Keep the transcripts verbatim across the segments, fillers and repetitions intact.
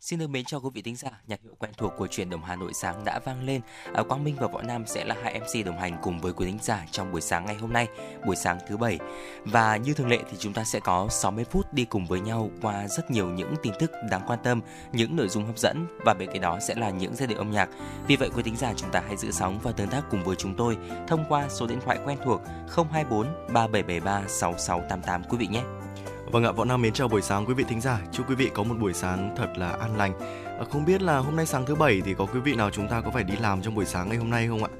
Xin được mến chào quý vị thính giả, nhạc hiệu quen thuộc của Chuyển động Hà Nội sáng đã vang lên. À, Quang Minh và Võ Nam sẽ là hai em xê đồng hành cùng với quý thính giả trong buổi sáng ngày hôm nay, buổi sáng thứ bảy. Và như thường lệ thì chúng ta sẽ có sáu mươi phút đi cùng với nhau qua rất nhiều những tin tức đáng quan tâm, những nội dung hấp dẫn và bên cạnh đó sẽ là những giai điệu âm nhạc. Vì vậy quý thính giả chúng ta hãy giữ sóng và tương tác cùng với chúng tôi thông qua số điện thoại quen thuộc không hai bốn ba bảy bảy ba sáu sáu tám tám quý vị nhé. Vâng ạ, Võ Nam mến chào buổi sáng quý vị thính giả. Chúc quý vị có một buổi sáng thật là an lành. Không biết là hôm nay sáng thứ bảy thì có quý vị nào chúng ta có phải đi làm trong buổi sáng ngày hôm nay không ạ?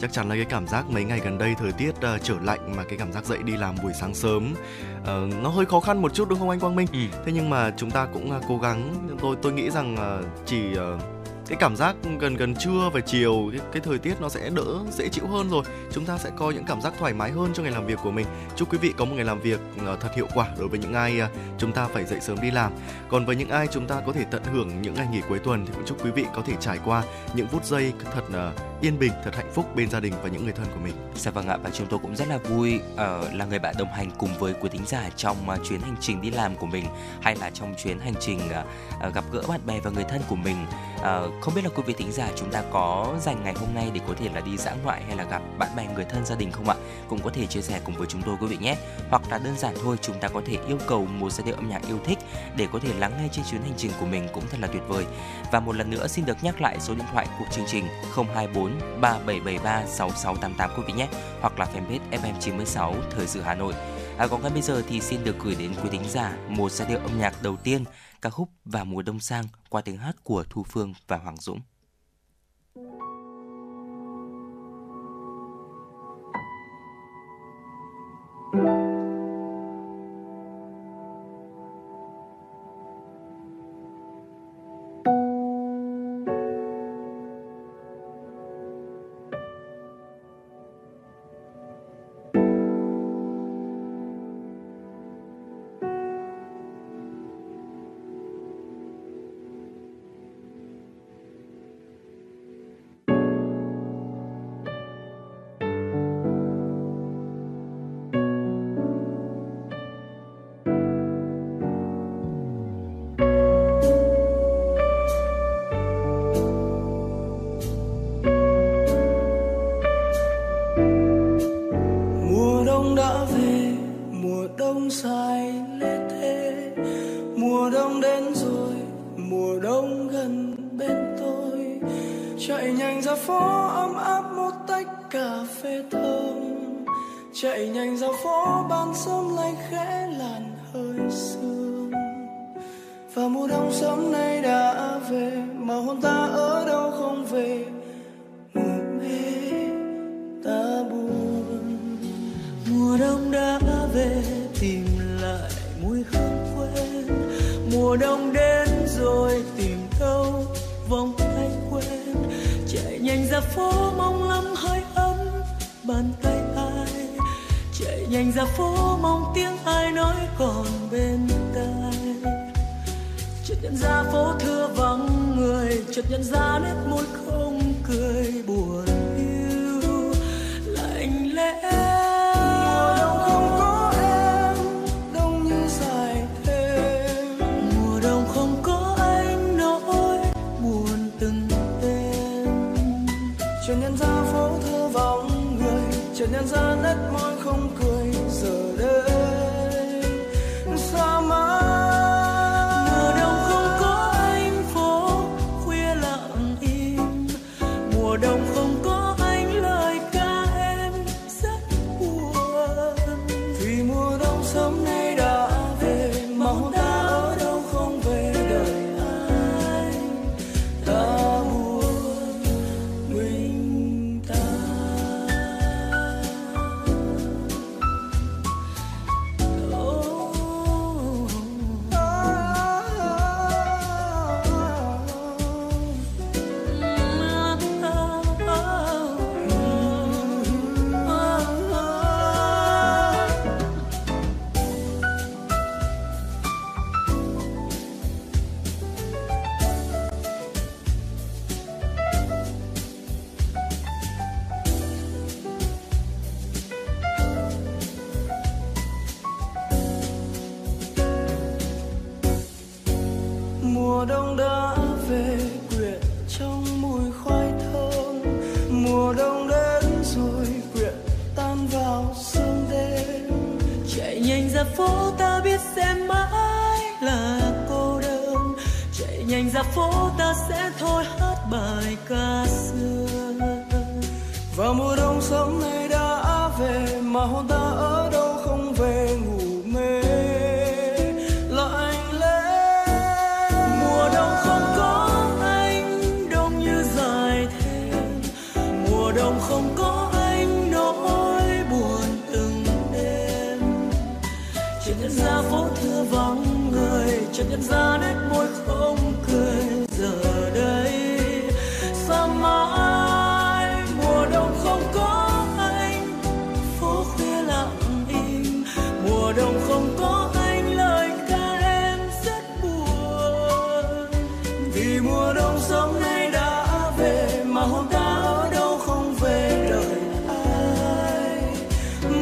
Chắc chắn là cái cảm giác mấy ngày gần đây thời tiết uh, trở lạnh mà cái cảm giác dậy đi làm buổi sáng sớm uh, nó hơi khó khăn một chút đúng không anh Quang Minh? Ừ. Thế nhưng mà chúng ta cũng uh, cố gắng. Tôi tôi nghĩ rằng uh, chỉ uh, cái cảm giác gần gần trưa và chiều cái, cái thời tiết nó sẽ đỡ dễ chịu hơn rồi. Chúng ta sẽ có những cảm giác thoải mái hơn cho ngày làm việc của mình. Chúc quý vị có một ngày làm việc uh, thật hiệu quả đối với những ai uh, chúng ta phải dậy sớm đi làm. Còn với những ai chúng ta có thể tận hưởng những ngày nghỉ cuối tuần thì cũng chúc quý vị có thể trải qua những phút giây thật uh, yên bình, thật hạnh phúc bên gia đình và những người thân của mình. Dạ vâng ạ, và chúng tôi cũng rất là vui uh, là người bạn đồng hành cùng với quý thính giả trong uh, chuyến hành trình đi làm của mình hay là trong chuyến hành trình uh, uh, gặp gỡ bạn bè và người thân của mình. Uh, Không biết là quý vị thính giả chúng ta có dành ngày hôm nay để có thể là đi dã ngoại hay là gặp bạn bè người thân gia đình không ạ? Cũng có thể chia sẻ cùng với chúng tôi quý vị nhé. Hoặc là đơn giản thôi, chúng ta có thể yêu cầu một giai điệu âm nhạc yêu thích để có thể lắng nghe trên chuyến hành trình của mình cũng thật là tuyệt vời. Và một lần nữa xin được nhắc lại số điện thoại của chương trình không hai bốn ba bảy bảy ba sáu sáu tám tám quý vị nhé. Hoặc là fanpage ép em chín sáu Thời sự Hà Nội. À, còn ngay bây giờ thì xin được gửi đến quý thính giả một giai điệu âm nhạc đầu tiên, ca khúc Và mùa đông sang qua tiếng hát của Thu Phương và Hoàng Dũng. Ra phố ta sẽ thôi hát bài ca xưa. Và mùa đông sớm nay đã về, mà hồn ta ở đâu không về ngủ mê là anh lên. Mùa đông không có anh, đông như dài thêm. Mùa đông không có anh, nỗi buồn từng đêm. Chợt nhận ra phố thưa vắng người, chợt nhận ra nét môi không giờ đây sao mãi. Mùa đông không có anh, phố khuya lặng im. Mùa đông không có anh, lời ca em rất buồn. Vì mùa đông sớm nay đã về, mà hôm ta ở đâu không về đời ai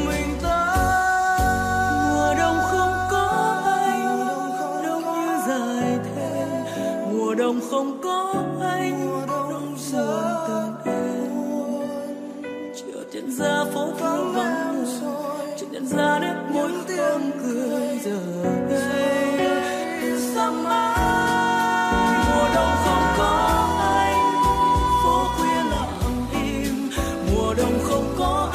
mình ta. Mùa đông không có anh, đông như dài thêm. Mùa đông không có anh, mùa đông buồn từng đêm. Chợt nhận ra phố vắng vắng rồi, chợt nhận ra nét môi không cười giờ đây sao mãi. Mùa đông không có anh, phố khuya lặng im. Mùa đông không có anh.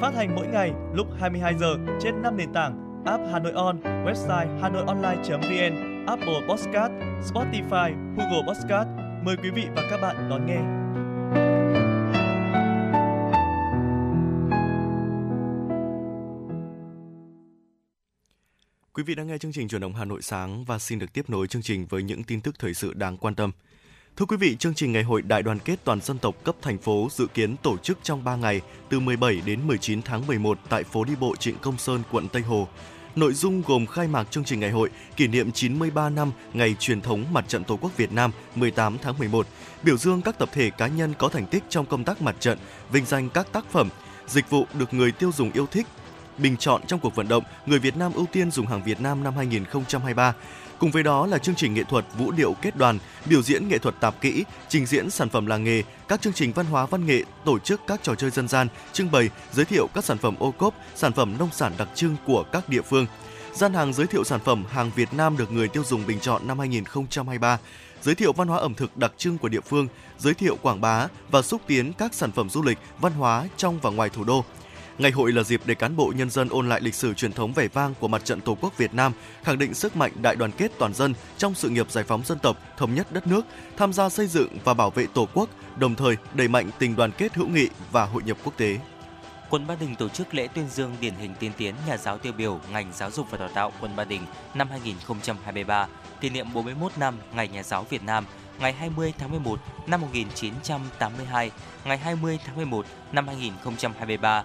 Phát hành mỗi ngày lúc hai mươi hai giờ trên năm nền tảng: app Hà Nội On, website hanoionline chấm vn, Apple Podcast, Spotify, Google Podcast. Mời quý vị và các bạn đón nghe. Quý vị đang nghe chương trình Chuyển động Hà Nội sáng và xin được tiếp nối chương trình với những tin tức thời sự đáng quan tâm. Thưa quý vị, chương trình Ngày hội Đại đoàn kết toàn dân tộc cấp thành phố dự kiến tổ chức trong ba ngày từ mười bảy đến mười chín tháng mười một tại phố đi bộ Trịnh Công Sơn, quận Tây Hồ. Nội dung gồm khai mạc chương trình ngày hội kỷ niệm chín mươi ba năm ngày truyền thống Mặt trận Tổ quốc Việt Nam mười tám tháng mười một, biểu dương các tập thể cá nhân có thành tích trong công tác mặt trận, vinh danh các tác phẩm, dịch vụ được người tiêu dùng yêu thích, bình chọn trong cuộc vận động Người Việt Nam ưu tiên dùng hàng Việt Nam năm hai không hai ba. Cùng với đó là chương trình nghệ thuật vũ điệu kết đoàn, biểu diễn nghệ thuật tạp kỹ, trình diễn sản phẩm làng nghề, các chương trình văn hóa văn nghệ, tổ chức các trò chơi dân gian, trưng bày, giới thiệu các sản phẩm ô cốp, sản phẩm nông sản đặc trưng của các địa phương. Gian hàng giới thiệu sản phẩm hàng Việt Nam được người tiêu dùng bình chọn năm hai không hai ba, giới thiệu văn hóa ẩm thực đặc trưng của địa phương, giới thiệu quảng bá và xúc tiến các sản phẩm du lịch, văn hóa trong và ngoài thủ đô. Ngày hội là dịp để cán bộ nhân dân ôn lại lịch sử truyền thống vẻ vang của Mặt trận Tổ quốc Việt Nam, khẳng định sức mạnh đại đoàn kết toàn dân trong sự nghiệp giải phóng dân tộc, thống nhất đất nước, tham gia xây dựng và bảo vệ Tổ quốc, đồng thời đẩy mạnh tình đoàn kết hữu nghị và hội nhập quốc tế. quận Ba Đình tổ chức lễ tuyên dương điển hình tiên tiến nhà giáo tiêu biểu ngành giáo dục và đào tạo quận Ba Đình năm hai không hai ba, kỷ niệm bốn mươi mốt năm Ngày Nhà giáo Việt Nam, ngày hai mươi tháng mười một năm một nghìn chín trăm tám mươi hai, ngày hai mươi tháng mười một năm hai không hai ba.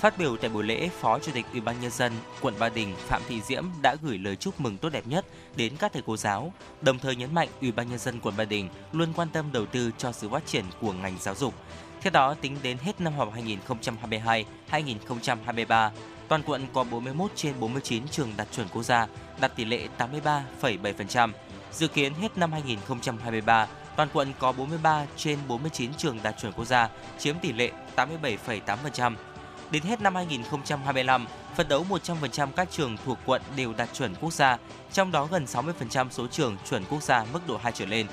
Phát biểu tại buổi lễ, Phó Chủ tịch Ủy ban Nhân dân quận Ba Đình Phạm Thị Diễm đã gửi lời chúc mừng tốt đẹp nhất đến các thầy cô giáo, đồng thời nhấn mạnh Ủy ban Nhân dân quận Ba Đình luôn quan tâm đầu tư cho sự phát triển của ngành giáo dục. Theo đó, tính đến hết năm học hai nghìn không trăm hai mươi hai hai nghìn không trăm hai mươi ba, toàn quận có bốn mươi mốt trên bốn mươi chín trường đạt chuẩn quốc gia, đạt tỷ lệ tám mươi ba phẩy bảy phần trăm. Dự kiến hết năm hai nghìn không trăm hai mươi ba, toàn quận có bốn mươi ba trên bốn mươi chín trường đạt chuẩn quốc gia, chiếm tỷ lệ tám mươi bảy phẩy tám phần trăm. Đến hết năm hai nghìn không trăm hai mươi lăm, phấn đấu một trăm phần trăm các trường thuộc quận đều đạt chuẩn quốc gia, trong đó gần sáu mươi phần trăm số trường chuẩn quốc gia mức độ hai trở lên.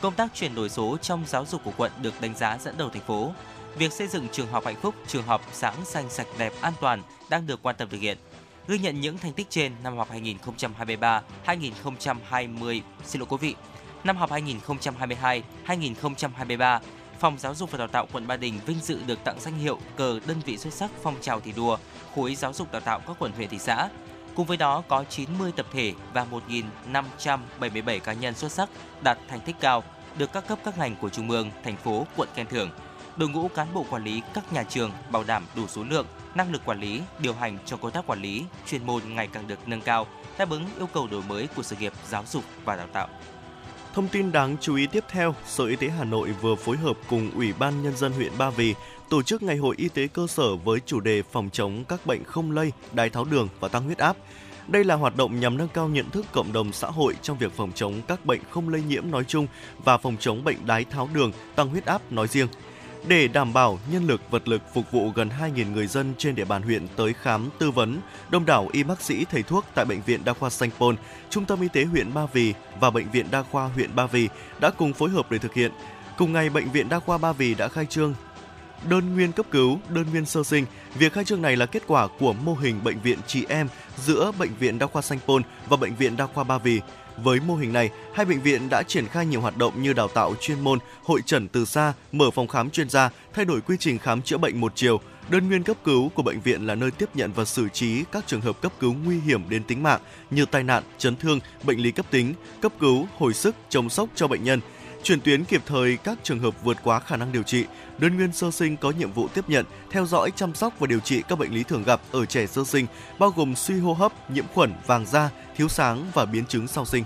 Công tác chuyển đổi số trong giáo dục của quận được đánh giá dẫn đầu thành phố. Việc xây dựng trường học hạnh phúc, trường học sáng xanh sạch đẹp an toàn đang được quan tâm thực hiện. Ghi nhận những thành tích trên, năm học hai nghìn không trăm hai mươi ba hai nghìn không trăm hai mươi, xin lỗi quý vị, năm học hai nghìn không trăm hai mươi hai hai nghìn không trăm hai mươi ba, Phòng Giáo dục và Đào tạo quận Ba Đình vinh dự được tặng danh hiệu cờ đơn vị xuất sắc phong trào thi đua khối giáo dục đào tạo các quận, huyện, thị xã. Cùng với đó có chín mươi tập thể và một nghìn năm trăm bảy mươi bảy cá nhân xuất sắc đạt thành tích cao, được các cấp các ngành của trung ương, thành phố, quận khen thưởng. Đội ngũ cán bộ quản lý các nhà trường bảo đảm đủ số lượng, năng lực quản lý, điều hành cho công tác quản lý, chuyên môn ngày càng được nâng cao, đáp ứng yêu cầu đổi mới của sự nghiệp giáo dục và đào tạo. Thông tin đáng chú ý tiếp theo, Sở Y tế Hà Nội vừa phối hợp cùng Ủy ban Nhân dân huyện Ba Vì tổ chức Ngày hội Y tế cơ sở với chủ đề phòng chống các bệnh không lây, đái tháo đường và tăng huyết áp. Đây là hoạt động nhằm nâng cao nhận thức cộng đồng xã hội trong việc phòng chống các bệnh không lây nhiễm nói chung và phòng chống bệnh đái tháo đường, tăng huyết áp nói riêng. Để đảm bảo nhân lực, vật lực phục vụ gần hai nghìn người dân trên địa bàn huyện tới khám, tư vấn, đông đảo y bác sĩ, thầy thuốc tại Bệnh viện Đa khoa Xanh Pôn, Trung tâm Y tế huyện Ba Vì và Bệnh viện Đa khoa huyện Ba Vì đã cùng phối hợp để thực hiện. Cùng ngày, Bệnh viện Đa khoa Ba Vì đã khai trương đơn nguyên cấp cứu, đơn nguyên sơ sinh. Việc khai trương này là kết quả của mô hình bệnh viện chị em giữa Bệnh viện Đa khoa Xanh Pôn và Bệnh viện Đa khoa Ba Vì. Với mô hình này, hai bệnh viện đã triển khai nhiều hoạt động như đào tạo chuyên môn, hội chẩn từ xa, mở phòng khám chuyên gia, thay đổi quy trình khám chữa bệnh một chiều. Đơn nguyên cấp cứu của bệnh viện là nơi tiếp nhận và xử trí các trường hợp cấp cứu nguy hiểm đến tính mạng như tai nạn, chấn thương, bệnh lý cấp tính, cấp cứu, hồi sức, chống sốc cho bệnh nhân, chuyển tuyến kịp thời các trường hợp vượt quá khả năng điều trị. Đơn nguyên sơ sinh có nhiệm vụ tiếp nhận, theo dõi, chăm sóc và điều trị các bệnh lý thường gặp ở trẻ sơ sinh, bao gồm suy hô hấp, nhiễm khuẩn, vàng da, thiếu sáng và biến chứng sau sinh.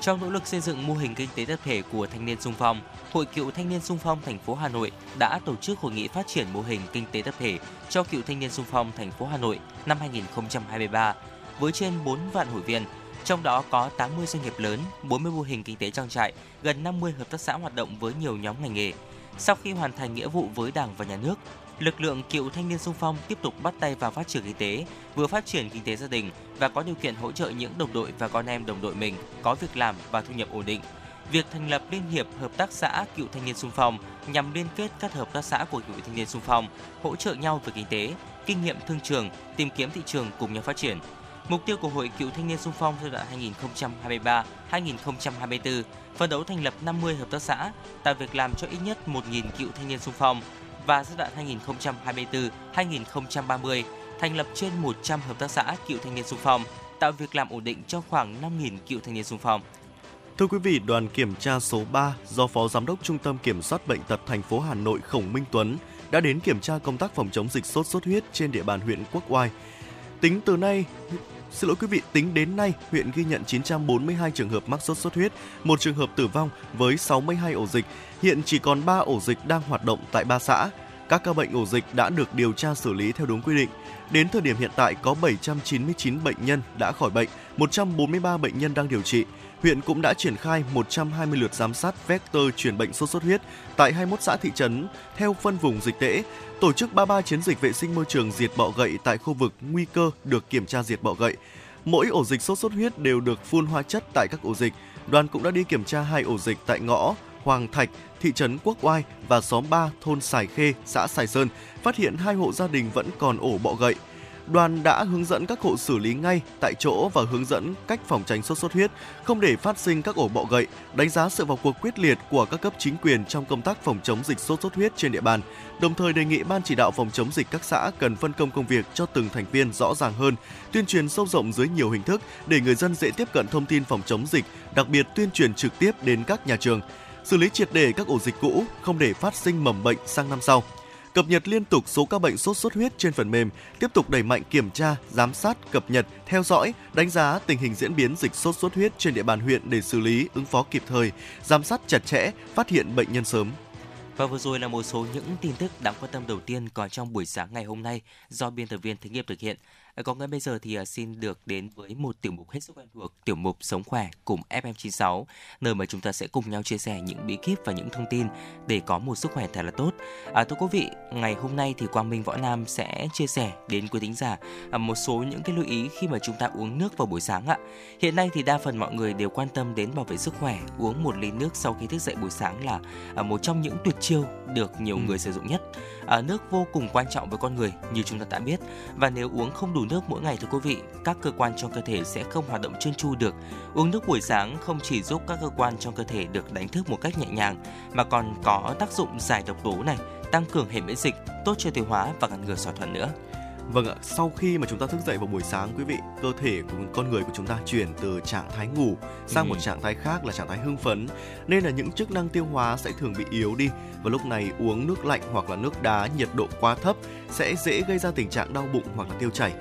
Trong nỗ lực xây dựng mô hình kinh tế tập thể của thanh niên xung phong, Hội Cựu Thanh niên xung phong thành phố Hà Nội đã tổ chức hội nghị phát triển mô hình kinh tế tập thể cho cựu thanh niên xung phong thành phố Hà Nội năm hai nghìn không trăm hai mươi ba với trên bốn vạn hội viên. Trong đó có tám mươi doanh nghiệp lớn, bốn mươi mô hình kinh tế trang trại, gần năm mươi hợp tác xã hoạt động với nhiều nhóm ngành nghề. Sau khi hoàn thành nghĩa vụ với Đảng và Nhà nước, lực lượng cựu thanh niên xung phong tiếp tục bắt tay vào phát triển kinh tế, vừa phát triển kinh tế gia đình và có điều kiện hỗ trợ những đồng đội và con em đồng đội mình có việc làm và thu nhập ổn định. Việc thành lập Liên hiệp Hợp tác xã Cựu Thanh niên xung phong nhằm liên kết các hợp tác xã của cựu thanh niên xung phong, hỗ trợ nhau về kinh tế, kinh nghiệm thương trường, tìm kiếm thị trường cùng nhau phát triển. Mục tiêu của Hội Cựu Thanh niên xung phong giai đoạn hai nghìn không trăm hai mươi ba đến hai nghìn không trăm hai mươi tư phấn đấu thành lập năm mươi hợp tác xã, tạo việc làm cho ít nhất một nghìn cựu thanh niên xung phong và giai đoạn hai nghìn không trăm hai mươi tư đến hai nghìn không trăm ba mươi thành lập trên một trăm hợp tác xã cựu thanh niên xung phong, tạo việc làm ổn định cho khoảng năm nghìn cựu thanh niên xung phong. Thưa quý vị, đoàn kiểm tra số ba do Phó Giám đốc Trung tâm Kiểm soát Bệnh tật thành phố Hà Nội Khổng Minh Tuấn đã đến kiểm tra công tác phòng chống dịch sốt xuất huyết trên địa bàn huyện Quốc Oai. Tính từ nay, xin lỗi quý vị, tính đến nay, huyện ghi nhận chín trăm bốn mươi hai trường hợp mắc sốt xuất huyết, một trường hợp tử vong với sáu mươi hai ổ dịch. Hiện chỉ còn ba ổ dịch đang hoạt động tại ba xã. Các ca bệnh ổ dịch đã được điều tra xử lý theo đúng quy định. Đến thời điểm hiện tại có bảy trăm chín mươi chín bệnh nhân đã khỏi bệnh, một trăm bốn mươi ba bệnh nhân đang điều trị. Huyện cũng đã triển khai một trăm hai mươi lượt giám sát vector truyền bệnh sốt xuất huyết tại hai mươi mốt xã thị trấn theo phân vùng dịch tễ, tổ chức ba mươi ba chiến dịch vệ sinh môi trường diệt bọ gậy tại khu vực nguy cơ được kiểm tra diệt bọ gậy. Mỗi ổ dịch sốt xuất huyết đều được phun hóa chất tại các ổ dịch. Đoàn cũng đã đi kiểm tra hai ổ dịch tại ngõ Hoàng Thạch, thị trấn Quốc Oai và xóm ba, thôn Sải Khê, xã Sải Sơn, phát hiện hai hộ gia đình vẫn còn ổ bọ gậy. đoàn đã hướng dẫn các hộ xử lý ngay tại chỗ và hướng dẫn cách phòng tránh sốt xuất huyết, không để phát sinh các ổ bọ gậy, đánh giá sự vào cuộc quyết liệt của các cấp chính quyền trong công tác phòng chống dịch sốt xuất huyết trên địa bàn. Đồng thời đề nghị Ban chỉ đạo phòng chống dịch các xã cần phân công công việc cho từng thành viên rõ ràng hơn, tuyên truyền sâu rộng dưới nhiều hình thức để người dân dễ tiếp cận thông tin phòng chống dịch, đặc biệt tuyên truyền trực tiếp đến các nhà trường. Xử lý triệt để các ổ dịch cũ, không để phát sinh mầm bệnh sang năm sau. Cập nhật liên tục số ca bệnh sốt xuất huyết trên phần mềm, tiếp tục đẩy mạnh kiểm tra, giám sát, cập nhật, theo dõi, đánh giá tình hình diễn biến dịch sốt xuất huyết trên địa bàn huyện để xử lý, ứng phó kịp thời, giám sát chặt chẽ, phát hiện bệnh nhân sớm. Và vừa rồi là một số những tin tức đáng quan tâm đầu tiên có trong buổi sáng ngày hôm nay do biên tập viên Thủy Nghiêm thực hiện. Còn ngay bây giờ thì xin được đến với một tiểu mục hết sức quen thuộc, tiểu mục Sống Khỏe cùng ép em chín sáu, nơi mà chúng ta sẽ cùng nhau chia sẻ những bí kíp và những thông tin để có một sức khỏe thật là tốt. À, thưa quý vị, ngày hôm nay thì Quang Minh Võ Nam sẽ chia sẻ đến quý thính giả một số những cái lưu ý khi mà chúng ta uống nước vào buổi sáng ạ. Hiện nay thì đa phần mọi người đều quan tâm đến bảo vệ sức khỏe, uống một ly nước sau khi thức dậy buổi sáng là một trong những tuyệt chiêu được nhiều người sử dụng nhất. À, nước vô cùng quan trọng với con người như chúng ta đã biết, và nếu uống không đủ nước mỗi ngày thưa quý vị, các cơ quan trong cơ thể sẽ không hoạt động trơn tru được. Uống nước buổi sáng không chỉ giúp các cơ quan trong cơ thể được đánh thức một cách nhẹ nhàng mà còn có tác dụng giải độc tố này, tăng cường hệ miễn dịch, tốt cho tiêu hóa và ngăn ngừa sỏi thận nữa. Vâng ạ, sau khi mà chúng ta thức dậy vào buổi sáng quý vị, cơ thể của con người của chúng ta chuyển từ trạng thái ngủ sang ừ. một trạng thái khác là trạng thái hưng phấn, nên là những chức năng tiêu hóa sẽ thường bị yếu đi, và lúc này uống nước lạnh hoặc là nước đá nhiệt độ quá thấp sẽ dễ gây ra tình trạng đau bụng hoặc là tiêu chảy.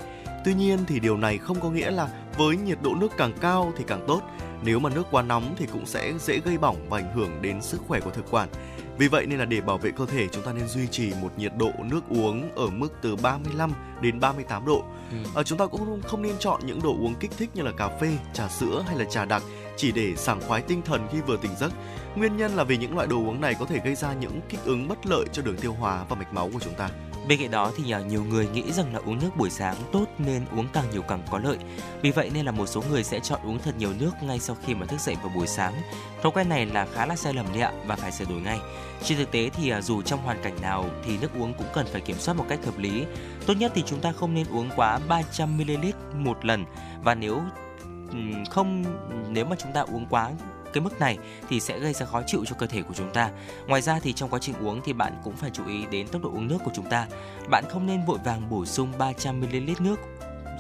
Tuy nhiên thì điều này không có nghĩa là với nhiệt độ nước càng cao thì càng tốt. Nếu mà nước quá nóng thì cũng sẽ dễ gây bỏng và ảnh hưởng đến sức khỏe của thực quản. Vì vậy nên là để bảo vệ cơ thể, chúng ta nên duy trì một nhiệt độ nước uống ở mức từ ba mươi lăm đến ba mươi tám độ. Ừ. À, chúng ta cũng không nên chọn những đồ uống kích thích như là cà phê, trà sữa hay là trà đặc chỉ để sảng khoái tinh thần khi vừa tỉnh giấc. Nguyên nhân là vì những loại đồ uống này có thể gây ra những kích ứng bất lợi cho đường tiêu hóa và mạch máu của chúng ta. Bên cạnh đó thì nhiều người nghĩ rằng là uống nước buổi sáng tốt nên uống càng nhiều càng có lợi. Vì vậy nên là một số người sẽ chọn uống thật nhiều nước ngay sau khi mà thức dậy vào buổi sáng. Thói quen này là khá là sai lầm đấy ạ, và phải sửa đổi ngay. Trên thực tế thì dù trong hoàn cảnh nào thì nước uống cũng cần phải kiểm soát một cách hợp lý. Tốt nhất thì chúng ta không nên uống quá ba trăm mi li lít một lần, và nếu không nếu mà chúng ta uống quá cái mức này thì sẽ gây ra khó chịu cho cơ thể của chúng ta. Ngoài ra thì trong quá trình uống thì bạn cũng phải chú ý đến tốc độ uống nước của chúng ta. Bạn không nên vội vàng bổ sung ba trăm mi li lít nước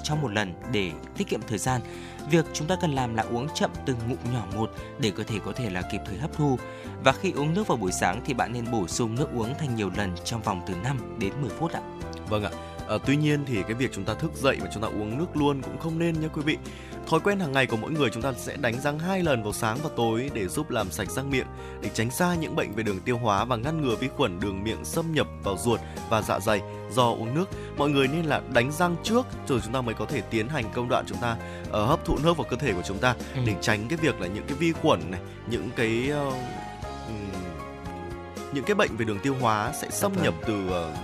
trong một lần để tiết kiệm thời gian. Việc chúng ta cần làm là uống chậm từng ngụm nhỏ một để cơ thể có thể là kịp thời hấp thu. Và khi uống nước vào buổi sáng thì bạn nên bổ sung nước uống thành nhiều lần trong vòng từ năm đến mười phút ạ. Vâng ạ. À, tuy nhiên thì cái việc chúng ta thức dậy và chúng ta uống nước luôn cũng không nên nha quý vị. Thói quen hàng ngày của mỗi người, chúng ta sẽ đánh răng hai lần vào sáng và tối để giúp làm sạch răng miệng, để tránh xa những bệnh về đường tiêu hóa và ngăn ngừa vi khuẩn đường miệng xâm nhập vào ruột và dạ dày do uống nước. Mọi người nên là đánh răng trước rồi chúng ta mới có thể tiến hành công đoạn chúng ta uh, hấp thụ nước vào cơ thể của chúng ta, để tránh cái việc là những cái vi khuẩn này, những cái uh, những cái bệnh về đường tiêu hóa sẽ xâm nhập từ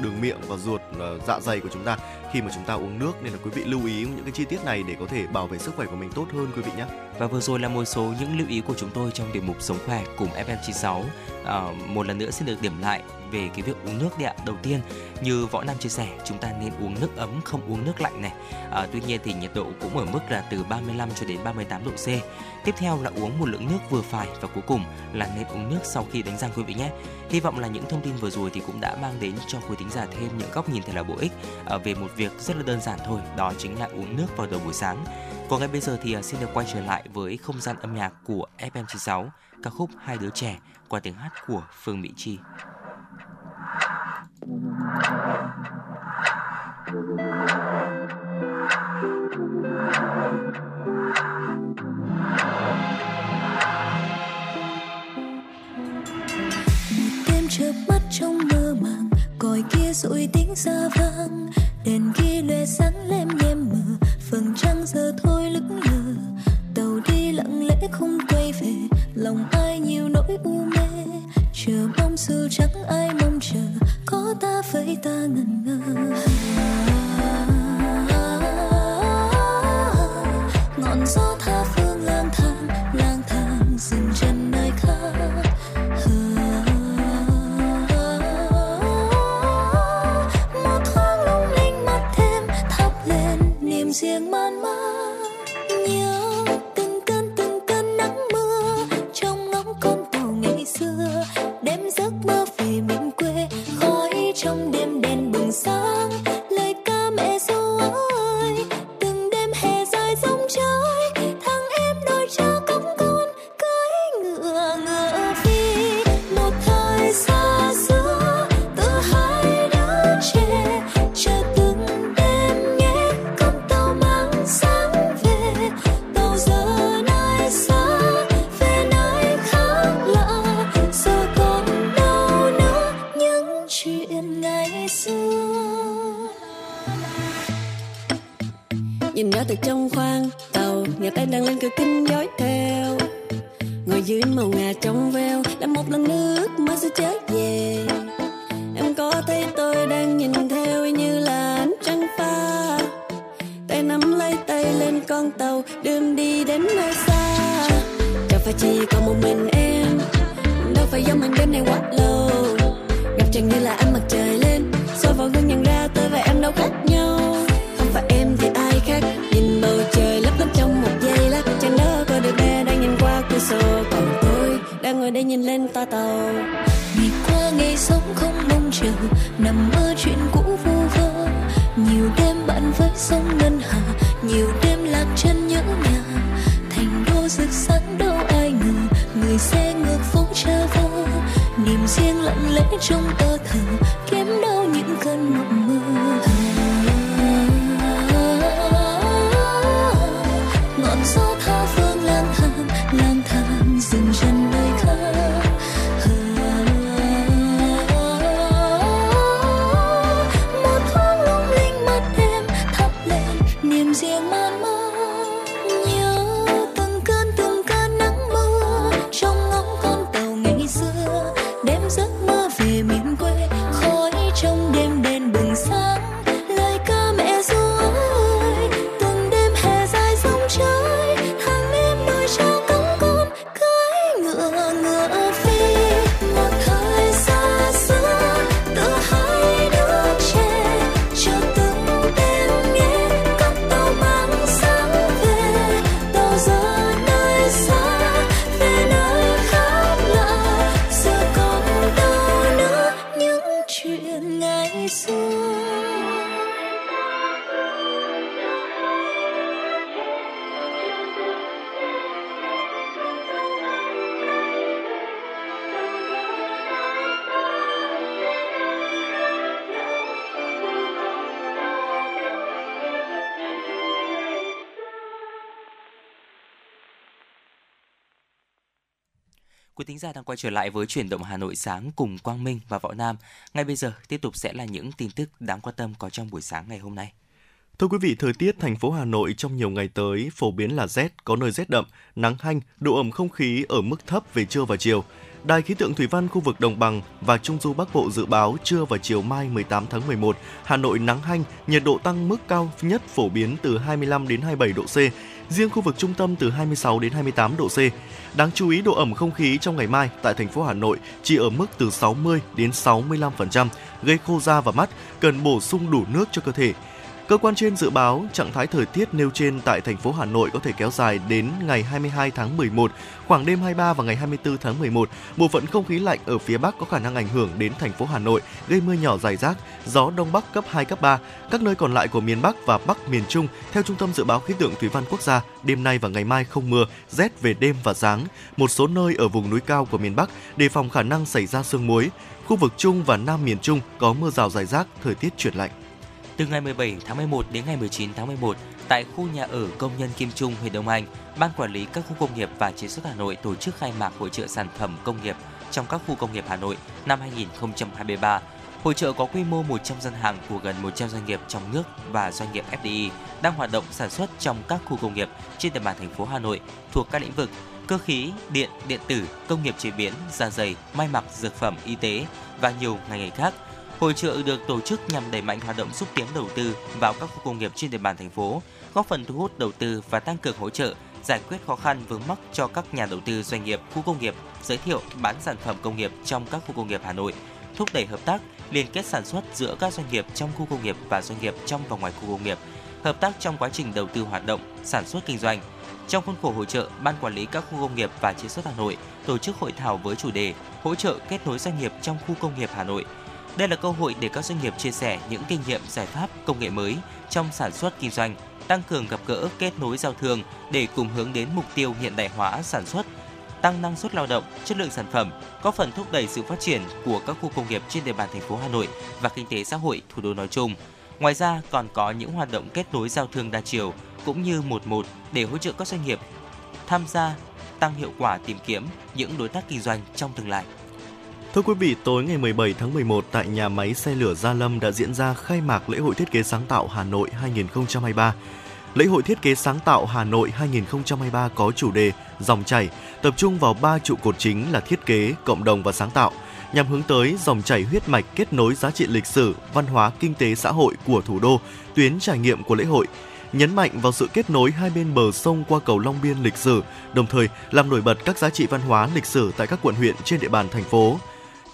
đường miệng và ruột dạ dày của chúng ta khi mà chúng ta uống nước. Nên là quý vị lưu ý những cái chi tiết này để có thể bảo vệ sức khỏe của mình tốt hơn quý vị nhé. Và vừa rồi là một số những lưu ý của chúng tôi trong tiểu mục Sống Khỏe cùng ép em chín sáu. À, một lần nữa xin được điểm lại về cái việc uống nước đi ạ. Đầu tiên như Võ Nam chia sẻ, chúng ta nên uống nước ấm, không uống nước lạnh này. À, tuy nhiên thì nhiệt độ cũng ở mức là từ ba mươi lăm cho đến ba mươi tám độ C. Tiếp theo là uống một lượng nước vừa phải, và cuối cùng là nên uống nước sau khi đánh răng quý vị nhé. Hy vọng là những thông tin vừa rồi thì cũng đã mang đến cho quý thính giả thêm những góc nhìn thật là bổ ích à, về một việc rất là đơn giản thôi, đó chính là uống nước vào đầu buổi sáng. Còn ngay bây giờ thì xin được quay trở lại với không gian âm nhạc của ép em chín sáu, ca khúc Hai Đứa Trẻ qua tiếng hát của Phương Mỹ Chi. Một đêm chớp mắt trong mơ màng, còi kia rội tiếng xa vang, đèn ghi lóe sáng lem nhem mờ, vầng trăng giờ thôi lững lờ, tàu đi lặng lẽ không quay về, lòng ai nhiều nỗi u mê, chờ mong dù chẳng ai mong chờ, có ta với ta ngẩn ngơ. Ngọn gió tha phương lang thang, lang thang dừng chân nơi khác. Một thoáng lung linh mắt thế. tình riêng man mát. Nhớ từng cơn từng cơn nắng mưa trong ngóng con tàu ngày xưa, đêm giấc mơ về miền quê, khói trong đêm đèn bừng sáng, lời ca mẹ ru ơi. Từng đêm hè dài dòng trôi, thằng em đôi cha cõng con cưỡi ngựa ngựa phi. Một thời xa xưa từ hai đứa trẻ chờ từng đêm nghe con tàu mang sáng về. Tàu giờ nay xa về nơi khác lạ, giờ còn đâu nữa những chuyện ngày xưa. Nhìn ra từ trong khoang tàu, nhà tay đang lên cửa kính dõi theo, ngồi dưới màu ngà trong veo đã một lần nước mơ sẽ trở về. Em có thấy tôi đang nhìn theo như là ánh trăng pha, tay nắm lấy tay lên con tàu đường đi đến nơi xa. Đâu phải chỉ còn một mình em, đâu phải do mình đêm nay quá lâu, gặp chàng như là ánh mặt trời lên soi vào gương, nhận ra tôi và em đâu khác nhau. Không phải em thì ai khác, nhìn bầu trời lấp lánh trong một giây lát, chàng đó coi được bé đang nhìn qua cửa sổ, còn tôi đang ngồi đây nhìn lên toa tàu. Ngày qua ngày sống không mong chờ, nằm mơ chuyện cũ vu vơ, nhiều đêm bạn với sông ngân hà, nhiều đêm lạc chân nhớ nhà. Thành đô rực sáng đâu ai ngờ, người xe ngược phóng tra vô, niềm riêng lặng lẽ trong tơ thờ, kiếm đâu những cơn mộng mơ. Ngọn gió tha phương lang thang, lang thang dừng chân nơi khác. Một thoáng lung linh mắt em thắp lên niềm riêng man mác. Nhớ từng cơn từng cơn nắng mưa trong ngóng con tàu ngày xưa, đêm giấc mơ về miền quê, khói trong đêm đèn bừng sáng, lời ca mẹ ru ơi. Từng đêm hè dài dòng trôi, hàng em đôi cha cõng con cưỡi ngựa ngựa phi. Một thời xa xưa từ hai đứa trẻ chờ từng đêm nghe con tàu mang sáng về. Tàu giờ nơi xa về nơi khác lạ, giờ còn đâu nữa những chuyện ngày xưa. Quý thính giả đang quay trở lại với Chuyển động Hà Nội sáng cùng Quang Minh và Võ Nam. Ngay bây giờ tiếp tục sẽ là những tin tức đáng quan tâm có trong buổi sáng ngày hôm nay. Thưa quý vị, thời tiết thành phố Hà Nội trong nhiều ngày tới phổ biến là rét, có nơi rét đậm, nắng hanh, độ ẩm không khí ở mức thấp về trưa và chiều. Đài khí tượng thủy văn khu vực Đồng bằng và Trung du Bắc Bộ dự báo trưa và chiều mai mười tám tháng mười một, Hà Nội nắng hanh, nhiệt độ tăng mức cao nhất phổ biến từ hai mươi lăm đến hai mươi bảy độ C. Riêng khu vực trung tâm từ hai mươi sáu đến hai mươi tám độ C. Đáng chú ý, độ ẩm không khí trong ngày mai tại thành phố Hà Nội chỉ ở mức từ sáu mươi đến sáu mươi lăm phần trăm, gây khô da và mắt, cần bổ sung đủ nước cho cơ thể. Cơ quan trên dự báo trạng thái thời tiết nêu trên tại thành phố Hà Nội có thể kéo dài đến ngày hai mươi hai tháng mười một, khoảng đêm hai mươi ba và ngày hai mươi tư tháng mười một. Bộ phận không khí lạnh ở phía Bắc có khả năng ảnh hưởng đến thành phố Hà Nội, gây mưa nhỏ rải rác, gió Đông Bắc cấp hai, cấp ba. Các nơi còn lại của miền Bắc và Bắc miền Trung, theo Trung tâm Dự báo Khí tượng Thủy văn Quốc gia, đêm nay và ngày mai không mưa, rét về đêm và sáng. Một số nơi ở vùng núi cao của miền Bắc đề phòng khả năng xảy ra sương muối. Khu vực Trung và Nam miền Trung có mưa rào rải rác, thời tiết chuyển lạnh. Từ ngày mười bảy tháng mười một đến ngày mười chín tháng mười một, tại khu nhà ở công nhân Kim Chung, huyện Đông Anh, Ban Quản lý các khu công nghiệp và chế xuất Hà Nội tổ chức khai mạc hội chợ sản phẩm công nghiệp trong các khu công nghiệp Hà Nội năm hai không hai ba. Hội chợ có quy mô một trăm gian hàng của gần một trăm doanh nghiệp trong nước và doanh nghiệp ép đê i đang hoạt động sản xuất trong các khu công nghiệp trên địa bàn thành phố Hà Nội thuộc các lĩnh vực cơ khí, điện, điện tử, công nghiệp chế biến, da giày, may mặc, dược phẩm, y tế và nhiều ngành nghề khác. Hội chợ được tổ chức nhằm đẩy mạnh hoạt động xúc tiến đầu tư vào các khu công nghiệp trên địa bàn thành phố, góp phần thu hút đầu tư và tăng cường hỗ trợ, giải quyết khó khăn vướng mắc cho các nhà đầu tư doanh nghiệp, khu công nghiệp, giới thiệu bán sản phẩm công nghiệp trong các khu công nghiệp Hà Nội, thúc đẩy hợp tác, liên kết sản xuất giữa các doanh nghiệp trong khu công nghiệp và doanh nghiệp trong và ngoài khu công nghiệp, hợp tác trong quá trình đầu tư hoạt động, sản xuất kinh doanh. Trong khuôn khổ hội chợ, Ban Quản lý các khu công nghiệp và chế xuất Hà Nội tổ chức hội thảo với chủ đề Hỗ trợ kết nối doanh nghiệp trong khu công nghiệp Hà Nội. Đây là cơ hội để các doanh nghiệp chia sẻ những kinh nghiệm, giải pháp, công nghệ mới trong sản xuất kinh doanh, tăng cường gặp gỡ, kết nối giao thương để cùng hướng đến mục tiêu hiện đại hóa sản xuất, tăng năng suất lao động, chất lượng sản phẩm, góp phần thúc đẩy sự phát triển của các khu công nghiệp trên địa bàn thành phố Hà Nội và kinh tế xã hội thủ đô nói chung. Ngoài ra, còn có những hoạt động kết nối giao thương đa chiều cũng như một một để hỗ trợ các doanh nghiệp tham gia tăng hiệu quả tìm kiếm những đối tác kinh doanh trong tương lai. Thưa quý vị, tối ngày mười bảy tháng mười một tại nhà máy xe lửa Gia Lâm đã diễn ra khai mạc lễ hội thiết kế sáng tạo Hà Nội hai không hai ba. Lễ hội thiết kế sáng tạo Hà Nội hai không hai ba có chủ đề Dòng chảy, tập trung vào ba trụ cột chính là thiết kế, cộng đồng và sáng tạo, nhằm hướng tới dòng chảy huyết mạch kết nối giá trị lịch sử, văn hóa, kinh tế, xã hội của thủ đô, tuyến trải nghiệm của lễ hội, nhấn mạnh vào sự kết nối hai bên bờ sông qua cầu Long Biên lịch sử, đồng thời làm nổi bật các giá trị văn hóa lịch sử tại các quận huyện trên địa bàn thành phố.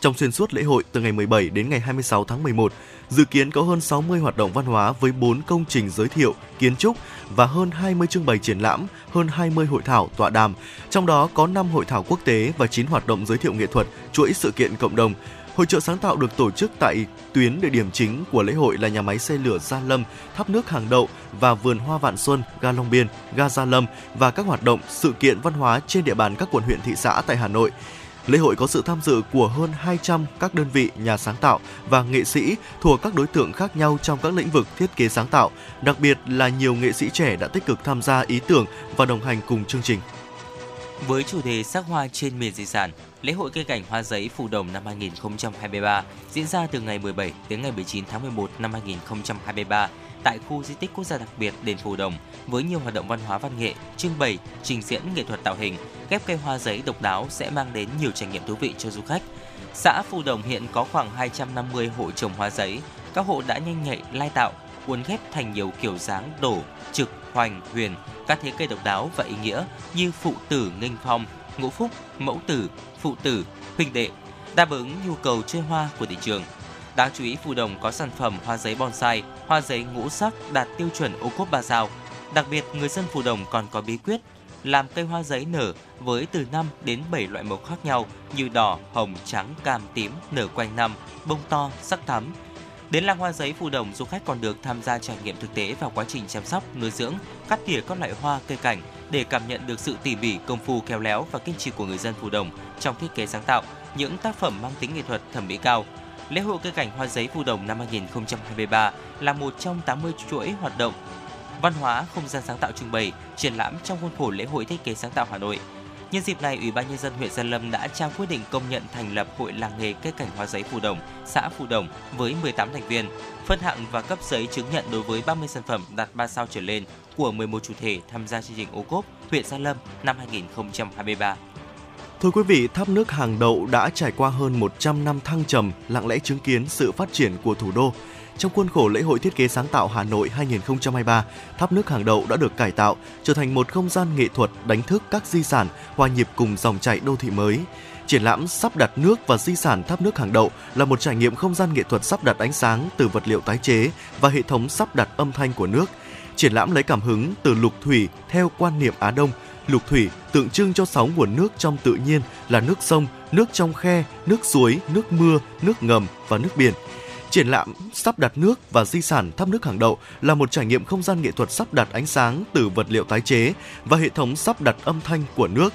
Trong xuyên suốt lễ hội từ ngày mười bảy đến ngày hai mươi sáu tháng mười một, dự kiến có hơn sáu mươi hoạt động văn hóa với bốn công trình giới thiệu, kiến trúc và hơn hai mươi trưng bày triển lãm, hơn hai mươi hội thảo, tọa đàm, trong đó có năm hội thảo quốc tế và chín hoạt động giới thiệu nghệ thuật, chuỗi sự kiện cộng đồng. Hội chợ sáng tạo được tổ chức tại tuyến địa điểm chính của lễ hội là nhà máy xe lửa Gia Lâm, tháp nước Hàng Đậu và vườn hoa Vạn Xuân, ga Long Biên, ga Gia Lâm và các hoạt động, sự kiện văn hóa trên địa bàn các quận huyện thị xã tại Hà Nội. Lễ hội có sự tham dự của hơn hai trăm các đơn vị, nhà sáng tạo và nghệ sĩ thuộc các đối tượng khác nhau trong các lĩnh vực thiết kế sáng tạo, đặc biệt là nhiều nghệ sĩ trẻ đã tích cực tham gia ý tưởng và đồng hành cùng chương trình. Với chủ đề sắc hoa trên miền di sản, lễ hội cây cảnh hoa giấy Phù Đồng năm hai không hai ba diễn ra từ ngày mười bảy đến ngày mười chín tháng mười một năm hai không hai ba tại khu di tích quốc gia đặc biệt đền Phù Đồng với nhiều hoạt động văn hóa văn nghệ, trưng bày, trình diễn nghệ thuật tạo hình, ghép cây hoa giấy độc đáo sẽ mang đến nhiều trải nghiệm thú vị cho du khách. Xã Phù Đồng hiện có khoảng hai trăm năm mươi hộ trồng hoa giấy, các hộ đã nhanh nhạy lai tạo, uốn ghép thành nhiều kiểu dáng đổ, trực, hoành, huyền, các thế cây độc đáo và ý nghĩa như phụ tử nghênh phong, ngũ phúc, mẫu tử, phụ tử, huynh đệ, đáp ứng nhu cầu chơi hoa của thị trường. Đáng chú ý, Phù Đồng có sản phẩm hoa giấy bonsai, hoa giấy ngũ sắc đạt tiêu chuẩn ô cốp ba sao. Đặc biệt, người dân Phù Đồng còn có bí quyết làm cây hoa giấy nở với từ năm đến bảy loại màu khác nhau như đỏ, hồng, trắng, cam, tím, nở quanh năm, bông to, sắc thắm. Đến làng hoa giấy Phù Đồng, du khách còn được tham gia trải nghiệm thực tế vào quá trình chăm sóc, nuôi dưỡng, cắt tỉa các loại hoa cây cảnh để cảm nhận được sự tỉ mỉ, công phu, khéo léo và kiên trì của người dân Phù Đồng trong thiết kế sáng tạo những tác phẩm mang tính nghệ thuật thẩm mỹ cao. Lễ hội cây cảnh hoa giấy Phù Đồng năm hai không hai ba là một trong tám mươi chuỗi hoạt động văn hóa, không gian sáng tạo, trưng bày, triển lãm trong khuôn khổ lễ hội thiết kế sáng tạo Hà Nội. Nhân dịp này, Ủy ban Nhân dân huyện Gia Lâm đã trao quyết định công nhận thành lập Hội làng nghề cây cảnh hoa giấy Phù Đồng, xã Phù Đồng với mười tám thành viên, phân hạng và cấp giấy chứng nhận đối với ba mươi sản phẩm đạt ba sao trở lên của mười một chủ thể tham gia chương trình ô cốp huyện Gia Lâm năm hai không hai ba. Thưa quý vị, tháp nước Hàng Đậu đã trải qua hơn một trăm năm thăng trầm, lặng lẽ chứng kiến sự phát triển của thủ đô. Trong khuôn khổ lễ hội thiết kế sáng tạo Hà Nội hai không hai ba, tháp nước Hàng Đậu đã được cải tạo, trở thành một không gian nghệ thuật đánh thức các di sản, hòa nhịp cùng dòng chảy đô thị mới. Triển lãm sắp đặt nước và di sản tháp nước Hàng Đậu là một trải nghiệm không gian nghệ thuật sắp đặt ánh sáng từ vật liệu tái chế và hệ thống sắp đặt âm thanh của nước. Triển lãm lấy cảm hứng từ lục thủy theo quan niệm Á Đông. Lục thủy tượng trưng cho sáu nguồn nước trong tự nhiên là nước sông, nước trong khe, nước suối, nước mưa, nước ngầm và nước biển. Triển lãm sắp đặt nước và di sản tháp nước Hàng Đậu là một trải nghiệm không gian nghệ thuật sắp đặt ánh sáng từ vật liệu tái chế và hệ thống sắp đặt âm thanh của nước.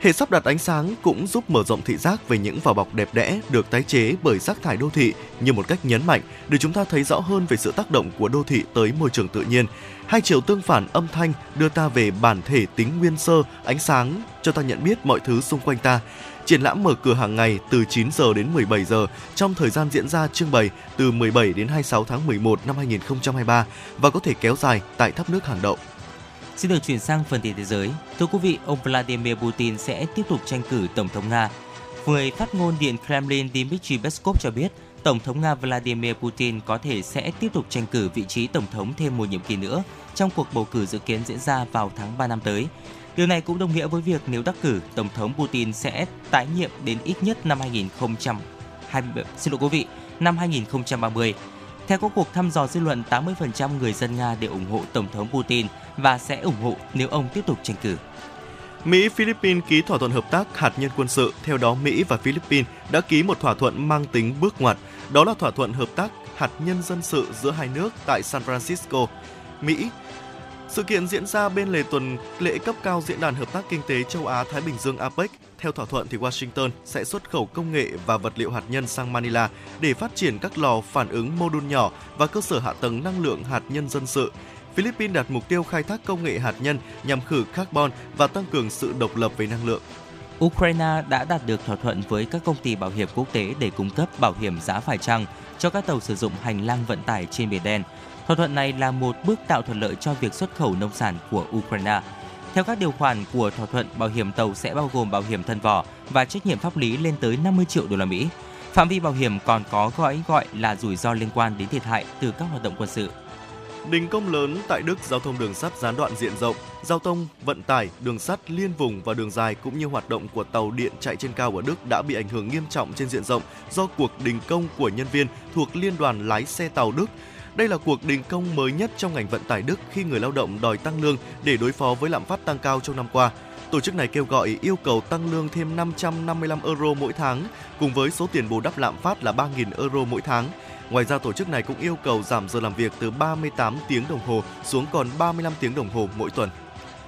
Hệ sắp đặt ánh sáng cũng giúp mở rộng thị giác về những vỏ bọc đẹp đẽ được tái chế bởi rác thải đô thị như một cách nhấn mạnh để chúng ta thấy rõ hơn về sự tác động của đô thị tới môi trường tự nhiên. Hai chiều tương phản âm thanh đưa ta về bản thể tính nguyên sơ, ánh sáng cho ta nhận biết mọi thứ xung quanh ta. Triển lãm mở cửa hàng ngày từ chín giờ đến mười bảy giờ trong thời gian diễn ra trưng bày từ mười bảy đến hai mươi sáu tháng mười một năm hai không hai ba và có thể kéo dài tại tháp nước Hàng Đậu. Xin được chuyển sang phần tin thế giới. Thưa quý vị, ông Vladimir Putin sẽ tiếp tục tranh cử Tổng thống Nga. Người phát ngôn Điện Kremlin Dmitry Peskov cho biết, Tổng thống Nga Vladimir Putin có thể sẽ tiếp tục tranh cử vị trí Tổng thống thêm một nhiệm kỳ nữa trong cuộc bầu cử dự kiến diễn ra vào tháng ba năm tới. Điều này cũng đồng nghĩa với việc nếu đắc cử, Tổng thống Putin sẽ tái nhiệm đến ít nhất năm hai nghìn không trăm hai mươi, xin lỗi quý vị, năm hai nghìn không trăm ba mươi. Theo các cuộc thăm dò dư luận, tám mươi phần trăm người dân Nga đều ủng hộ Tổng thống Putin và sẽ ủng hộ nếu ông tiếp tục tranh cử. Mỹ-Philippines ký thỏa thuận hợp tác hạt nhân quân sự, theo đó Mỹ và Philippines đã ký một thỏa thuận mang tính bước ngoặt, đó là thỏa thuận hợp tác hạt nhân dân sự giữa hai nước tại San Francisco, Mỹ. Sự kiện diễn ra bên lề tuần lễ cấp cao Diễn đàn Hợp tác Kinh tế Châu Á-Thái Bình Dương a pếc. Theo thỏa thuận, thì Washington sẽ xuất khẩu công nghệ và vật liệu hạt nhân sang Manila để phát triển các lò phản ứng mô đun nhỏ và cơ sở hạ tầng năng lượng hạt nhân dân sự. Philippines đặt mục tiêu khai thác công nghệ hạt nhân nhằm khử carbon và tăng cường sự độc lập về năng lượng. Ukraine đã đạt được thỏa thuận với các công ty bảo hiểm quốc tế để cung cấp bảo hiểm giá phải chăng cho các tàu sử dụng hành lang vận tải trên Biển Đen. Thỏa thuận này là một bước tạo thuận lợi cho việc xuất khẩu nông sản của Ukraine. Theo các điều khoản của thỏa thuận, bảo hiểm tàu sẽ bao gồm bảo hiểm thân vỏ và trách nhiệm pháp lý lên tới năm mươi triệu đô la Mỹ. Phạm vi bảo hiểm còn có gói gọi là rủi ro liên quan đến thiệt hại từ các hoạt động quân sự. Đình công lớn tại Đức, giao thông đường sắt gián đoạn diện rộng, giao thông vận tải, đường sắt liên vùng và đường dài cũng như hoạt động của tàu điện chạy trên cao ở Đức đã bị ảnh hưởng nghiêm trọng trên diện rộng do cuộc đình công của nhân viên thuộc Liên đoàn lái xe tàu Đức. Đây là cuộc đình công mới nhất trong ngành vận tải Đức khi người lao động đòi tăng lương để đối phó với lạm phát tăng cao trong năm qua. Tổ chức này kêu gọi yêu cầu tăng lương thêm năm trăm năm mươi lăm euro mỗi tháng, cùng với số tiền bù đắp lạm phát là ba nghìn euro mỗi tháng. Ngoài ra, tổ chức này cũng yêu cầu giảm giờ làm việc từ ba mươi tám tiếng đồng hồ xuống còn ba mươi lăm tiếng đồng hồ mỗi tuần.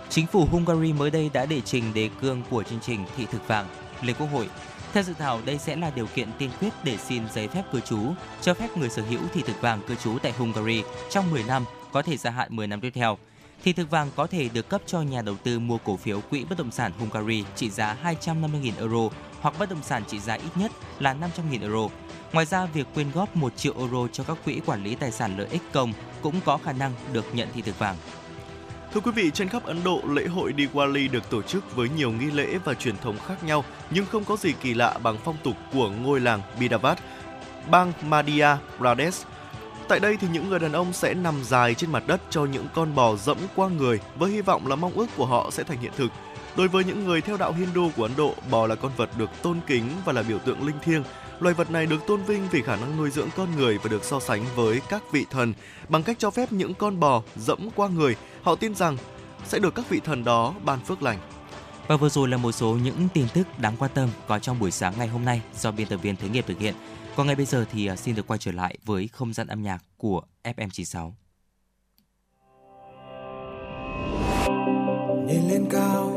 Chính phủ Hungary mới đây đã đệ trình đề cương của chương trình thị thực vàng lên Quốc hội. Theo dự thảo, đây sẽ là điều kiện tiên quyết để xin giấy phép cư trú, cho phép người sở hữu thị thực vàng cư trú tại Hungary trong mười năm, có thể gia hạn mười năm tiếp theo. Thị thực vàng có thể được cấp cho nhà đầu tư mua cổ phiếu quỹ bất động sản Hungary trị giá hai trăm năm mươi nghìn euro hoặc bất động sản trị giá ít nhất là năm trăm nghìn euro. Ngoài ra, việc quyên góp một triệu euro cho các quỹ quản lý tài sản lợi ích công cũng có khả năng được nhận thị thực vàng. Thưa quý vị, trên khắp Ấn Độ, lễ hội Diwali được tổ chức với nhiều nghi lễ và truyền thống khác nhau, nhưng không có gì kỳ lạ bằng phong tục của ngôi làng Bidavad, bang Madhya Pradesh. Tại đây thì những người đàn ông sẽ nằm dài trên mặt đất cho những con bò dẫm qua người với hy vọng là mong ước của họ sẽ thành hiện thực. Đối với những người theo đạo Hindu của Ấn Độ, bò là con vật được tôn kính và là biểu tượng linh thiêng. Loài vật này được tôn vinh vì khả năng nuôi dưỡng con người và được so sánh với các vị thần. Bằng cách cho phép những con bò dẫm qua người, họ tin rằng sẽ được các vị thần đó ban phước lành. Và vừa rồi là một số những tin tức đáng quan tâm có trong buổi sáng ngày hôm nay do biên tập viên Thủy Nghiêm thực hiện. Còn ngay bây giờ thì xin được quay trở lại với không gian âm nhạc của ép em chín sáu. Nhìn lên cao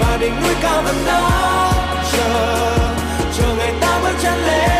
và đỉnh núi cao vẫn đó chờ chờ ngày ta bước chân lên.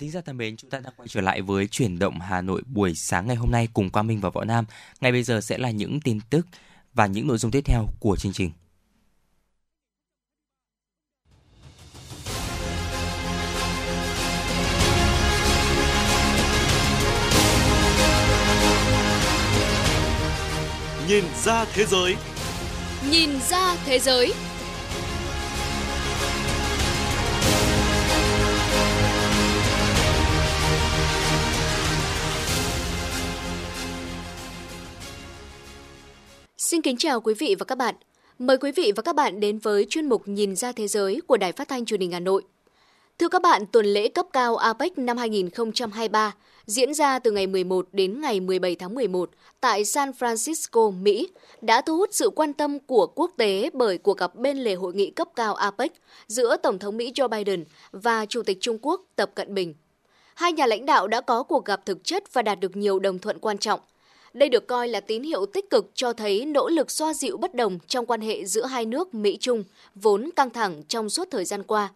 Thính giả thân mến, chúng ta đang quay trở lại với Chuyển động Hà Nội buổi sáng ngày hôm nay cùng Quang Minh và Võ Nam. Ngay bây giờ sẽ là những tin tức và những nội dung tiếp theo của chương trình. Nhìn ra thế giới. Nhìn ra thế giới. Xin kính chào quý vị và các bạn. Mời quý vị và các bạn đến với chuyên mục Nhìn ra thế giới của Đài Phát thanh Truyền hình Hà Nội. Thưa các bạn, tuần lễ cấp cao a pếc năm hai không hai ba diễn ra từ ngày mười một đến ngày mười bảy tháng mười một tại San Francisco, Mỹ, đã thu hút sự quan tâm của quốc tế bởi cuộc gặp bên lề hội nghị cấp cao a pếc giữa Tổng thống Mỹ Joe Biden và Chủ tịch Trung Quốc Tập Cận Bình. Hai nhà lãnh đạo đã có cuộc gặp thực chất và đạt được nhiều đồng thuận quan trọng. Đây được coi là tín hiệu tích cực cho thấy nỗ lực xoa dịu bất đồng trong quan hệ giữa hai nước Mỹ-Trung, vốn căng thẳng trong suốt thời gian qua.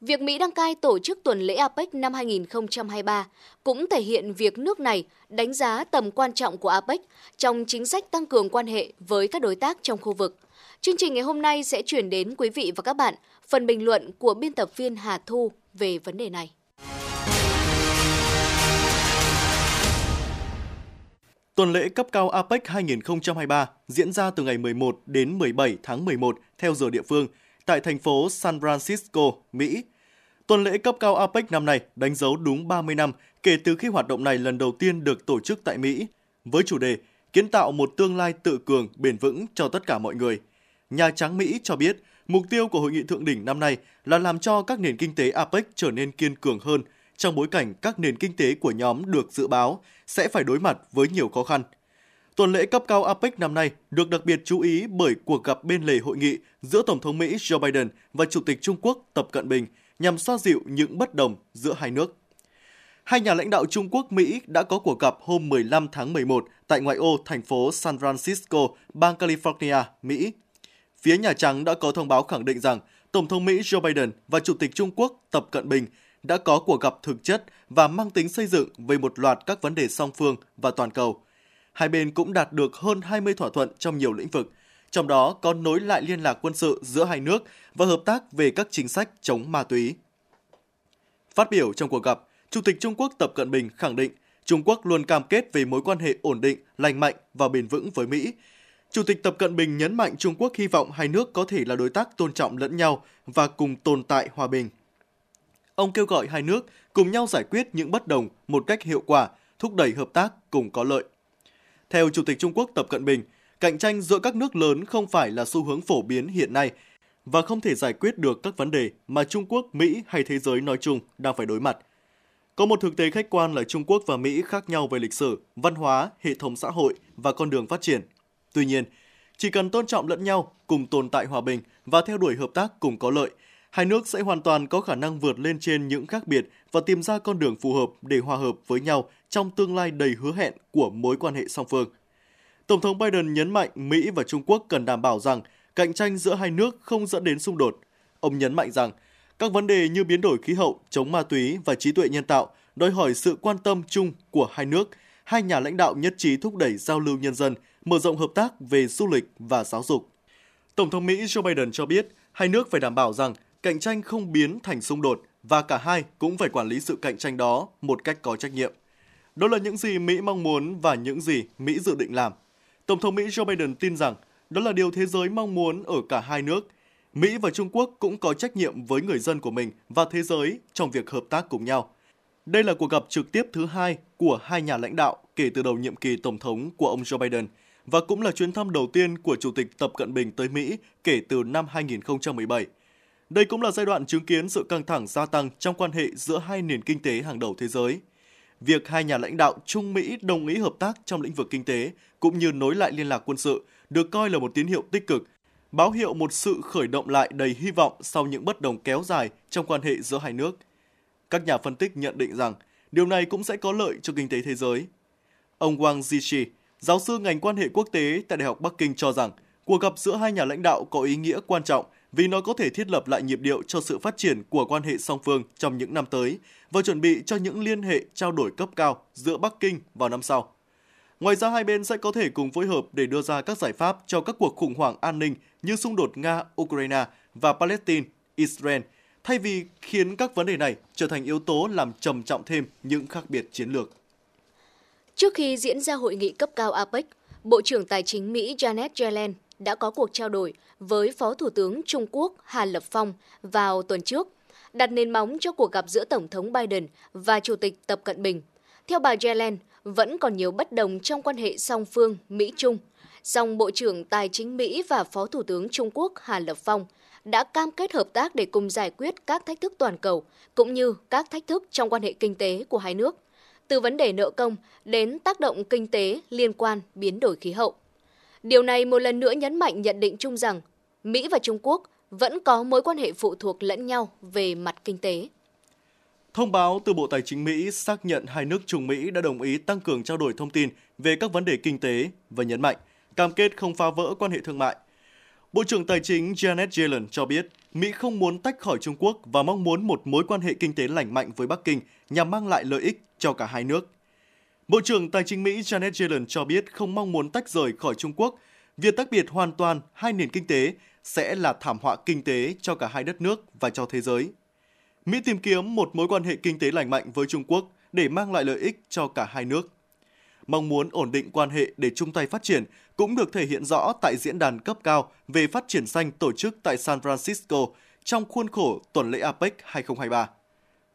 Việc Mỹ đăng cai tổ chức tuần lễ a pếc năm hai không hai ba cũng thể hiện việc nước này đánh giá tầm quan trọng của a pếc trong chính sách tăng cường quan hệ với các đối tác trong khu vực. Chương trình ngày hôm nay sẽ chuyển đến quý vị và các bạn phần bình luận của biên tập viên Hà Thu về vấn đề này. Tuần lễ cấp cao a pếc hai không hai ba diễn ra từ ngày mười một đến mười bảy tháng mười một theo giờ địa phương tại thành phố San Francisco, Mỹ. Tuần lễ cấp cao a pếc năm nay đánh dấu đúng ba mươi năm kể từ khi hoạt động này lần đầu tiên được tổ chức tại Mỹ, với chủ đề kiến tạo một tương lai tự cường, bền vững cho tất cả mọi người. Nhà Trắng Mỹ cho biết mục tiêu của hội nghị thượng đỉnh năm nay là làm cho các nền kinh tế a pếc trở nên kiên cường hơn, trong bối cảnh các nền kinh tế của nhóm được dự báo sẽ phải đối mặt với nhiều khó khăn. Tuần lễ cấp cao a pếc năm nay được đặc biệt chú ý bởi cuộc gặp bên lề hội nghị giữa Tổng thống Mỹ Joe Biden và Chủ tịch Trung Quốc Tập Cận Bình nhằm xoa dịu những bất đồng giữa hai nước. Hai nhà lãnh đạo Trung Quốc-Mỹ đã có cuộc gặp hôm mười lăm tháng mười một tại ngoại ô thành phố San Francisco, bang California, Mỹ. Phía Nhà Trắng đã có thông báo khẳng định rằng Tổng thống Mỹ Joe Biden và Chủ tịch Trung Quốc Tập Cận Bình đã có cuộc gặp thực chất và mang tính xây dựng về một loạt các vấn đề song phương và toàn cầu. Hai bên cũng đạt được hơn hai mươi thỏa thuận trong nhiều lĩnh vực, trong đó có nối lại liên lạc quân sự giữa hai nước và hợp tác về các chính sách chống ma túy. Phát biểu trong cuộc gặp, Chủ tịch Trung Quốc Tập Cận Bình khẳng định Trung Quốc luôn cam kết về mối quan hệ ổn định, lành mạnh và bền vững với Mỹ. Chủ tịch Tập Cận Bình nhấn mạnh Trung Quốc hy vọng hai nước có thể là đối tác tôn trọng lẫn nhau và cùng tồn tại hòa bình. Ông kêu gọi hai nước cùng nhau giải quyết những bất đồng một cách hiệu quả, thúc đẩy hợp tác cùng có lợi. Theo Chủ tịch Trung Quốc Tập Cận Bình, cạnh tranh giữa các nước lớn không phải là xu hướng phổ biến hiện nay và không thể giải quyết được các vấn đề mà Trung Quốc, Mỹ hay thế giới nói chung đang phải đối mặt. Có một thực tế khách quan là Trung Quốc và Mỹ khác nhau về lịch sử, văn hóa, hệ thống xã hội và con đường phát triển. Tuy nhiên, chỉ cần tôn trọng lẫn nhau, cùng tồn tại hòa bình và theo đuổi hợp tác cùng có lợi, hai nước sẽ hoàn toàn có khả năng vượt lên trên những khác biệt và tìm ra con đường phù hợp để hòa hợp với nhau trong tương lai đầy hứa hẹn của mối quan hệ song phương. Tổng thống Biden nhấn mạnh Mỹ và Trung Quốc cần đảm bảo rằng cạnh tranh giữa hai nước không dẫn đến xung đột. Ông nhấn mạnh rằng các vấn đề như biến đổi khí hậu, chống ma túy và trí tuệ nhân tạo đòi hỏi sự quan tâm chung của hai nước. Hai nhà lãnh đạo nhất trí thúc đẩy giao lưu nhân dân, mở rộng hợp tác về du lịch và giáo dục. Tổng thống Mỹ Joe Biden cho biết hai nước phải đảm bảo rằng cạnh tranh không biến thành xung đột và cả hai cũng phải quản lý sự cạnh tranh đó một cách có trách nhiệm. Đó là những gì Mỹ mong muốn và những gì Mỹ dự định làm. Tổng thống Mỹ Joe Biden tin rằng đó là điều thế giới mong muốn ở cả hai nước. Mỹ và Trung Quốc cũng có trách nhiệm với người dân của mình và thế giới trong việc hợp tác cùng nhau. Đây là cuộc gặp trực tiếp thứ hai của hai nhà lãnh đạo kể từ đầu nhiệm kỳ tổng thống của ông Joe Biden và cũng là chuyến thăm đầu tiên của Chủ tịch Tập Cận Bình tới Mỹ kể từ năm hai không một bảy. Đây cũng là giai đoạn chứng kiến sự căng thẳng gia tăng trong quan hệ giữa hai nền kinh tế hàng đầu thế giới. Việc hai nhà lãnh đạo Trung Mỹ đồng ý hợp tác trong lĩnh vực kinh tế cũng như nối lại liên lạc quân sự được coi là một tín hiệu tích cực, báo hiệu một sự khởi động lại đầy hy vọng sau những bất đồng kéo dài trong quan hệ giữa hai nước. Các nhà phân tích nhận định rằng điều này cũng sẽ có lợi cho kinh tế thế giới. Ông Wang Zichi, giáo sư ngành quan hệ quốc tế tại Đại học Bắc Kinh cho rằng cuộc gặp giữa hai nhà lãnh đạo có ý nghĩa quan trọng vì nó có thể thiết lập lại nhịp điệu cho sự phát triển của quan hệ song phương trong những năm tới và chuẩn bị cho những liên hệ trao đổi cấp cao giữa Bắc Kinh vào năm sau. Ngoài ra, hai bên sẽ có thể cùng phối hợp để đưa ra các giải pháp cho các cuộc khủng hoảng an ninh như xung đột Nga-Ukraine và Palestine-Israel, thay vì khiến các vấn đề này trở thành yếu tố làm trầm trọng thêm những khác biệt chiến lược. Trước khi diễn ra hội nghị cấp cao a pếc, Bộ trưởng Tài chính Mỹ Janet Yellen đã có cuộc trao đổi với Phó Thủ tướng Trung Quốc Hà Lập Phong vào tuần trước, đặt nền móng cho cuộc gặp giữa Tổng thống Biden và Chủ tịch Tập Cận Bình. Theo bà Yellen, vẫn còn nhiều bất đồng trong quan hệ song phương Mỹ-Trung, song Bộ trưởng Tài chính Mỹ và Phó Thủ tướng Trung Quốc Hà Lập Phong đã cam kết hợp tác để cùng giải quyết các thách thức toàn cầu, cũng như các thách thức trong quan hệ kinh tế của hai nước, từ vấn đề nợ công đến tác động kinh tế liên quan biến đổi khí hậu. Điều này một lần nữa nhấn mạnh nhận định chung rằng Mỹ và Trung Quốc vẫn có mối quan hệ phụ thuộc lẫn nhau về mặt kinh tế. Thông báo từ Bộ Tài chính Mỹ xác nhận hai nước Trung Mỹ đã đồng ý tăng cường trao đổi thông tin về các vấn đề kinh tế và nhấn mạnh cam kết không phá vỡ quan hệ thương mại. Bộ trưởng Tài chính Janet Yellen cho biết Mỹ không muốn tách khỏi Trung Quốc và mong muốn một mối quan hệ kinh tế lành mạnh với Bắc Kinh nhằm mang lại lợi ích cho cả hai nước. Bộ trưởng Tài chính Mỹ Janet Yellen cho biết không mong muốn tách rời khỏi Trung Quốc. Việc tách biệt hoàn toàn hai nền kinh tế sẽ là thảm họa kinh tế cho cả hai đất nước và cho thế giới. Mỹ tìm kiếm một mối quan hệ kinh tế lành mạnh với Trung Quốc để mang lại lợi ích cho cả hai nước. Mong muốn ổn định quan hệ để chung tay phát triển cũng được thể hiện rõ tại diễn đàn cấp cao về phát triển xanh tổ chức tại San Francisco trong khuôn khổ tuần lễ a pếc hai không hai ba.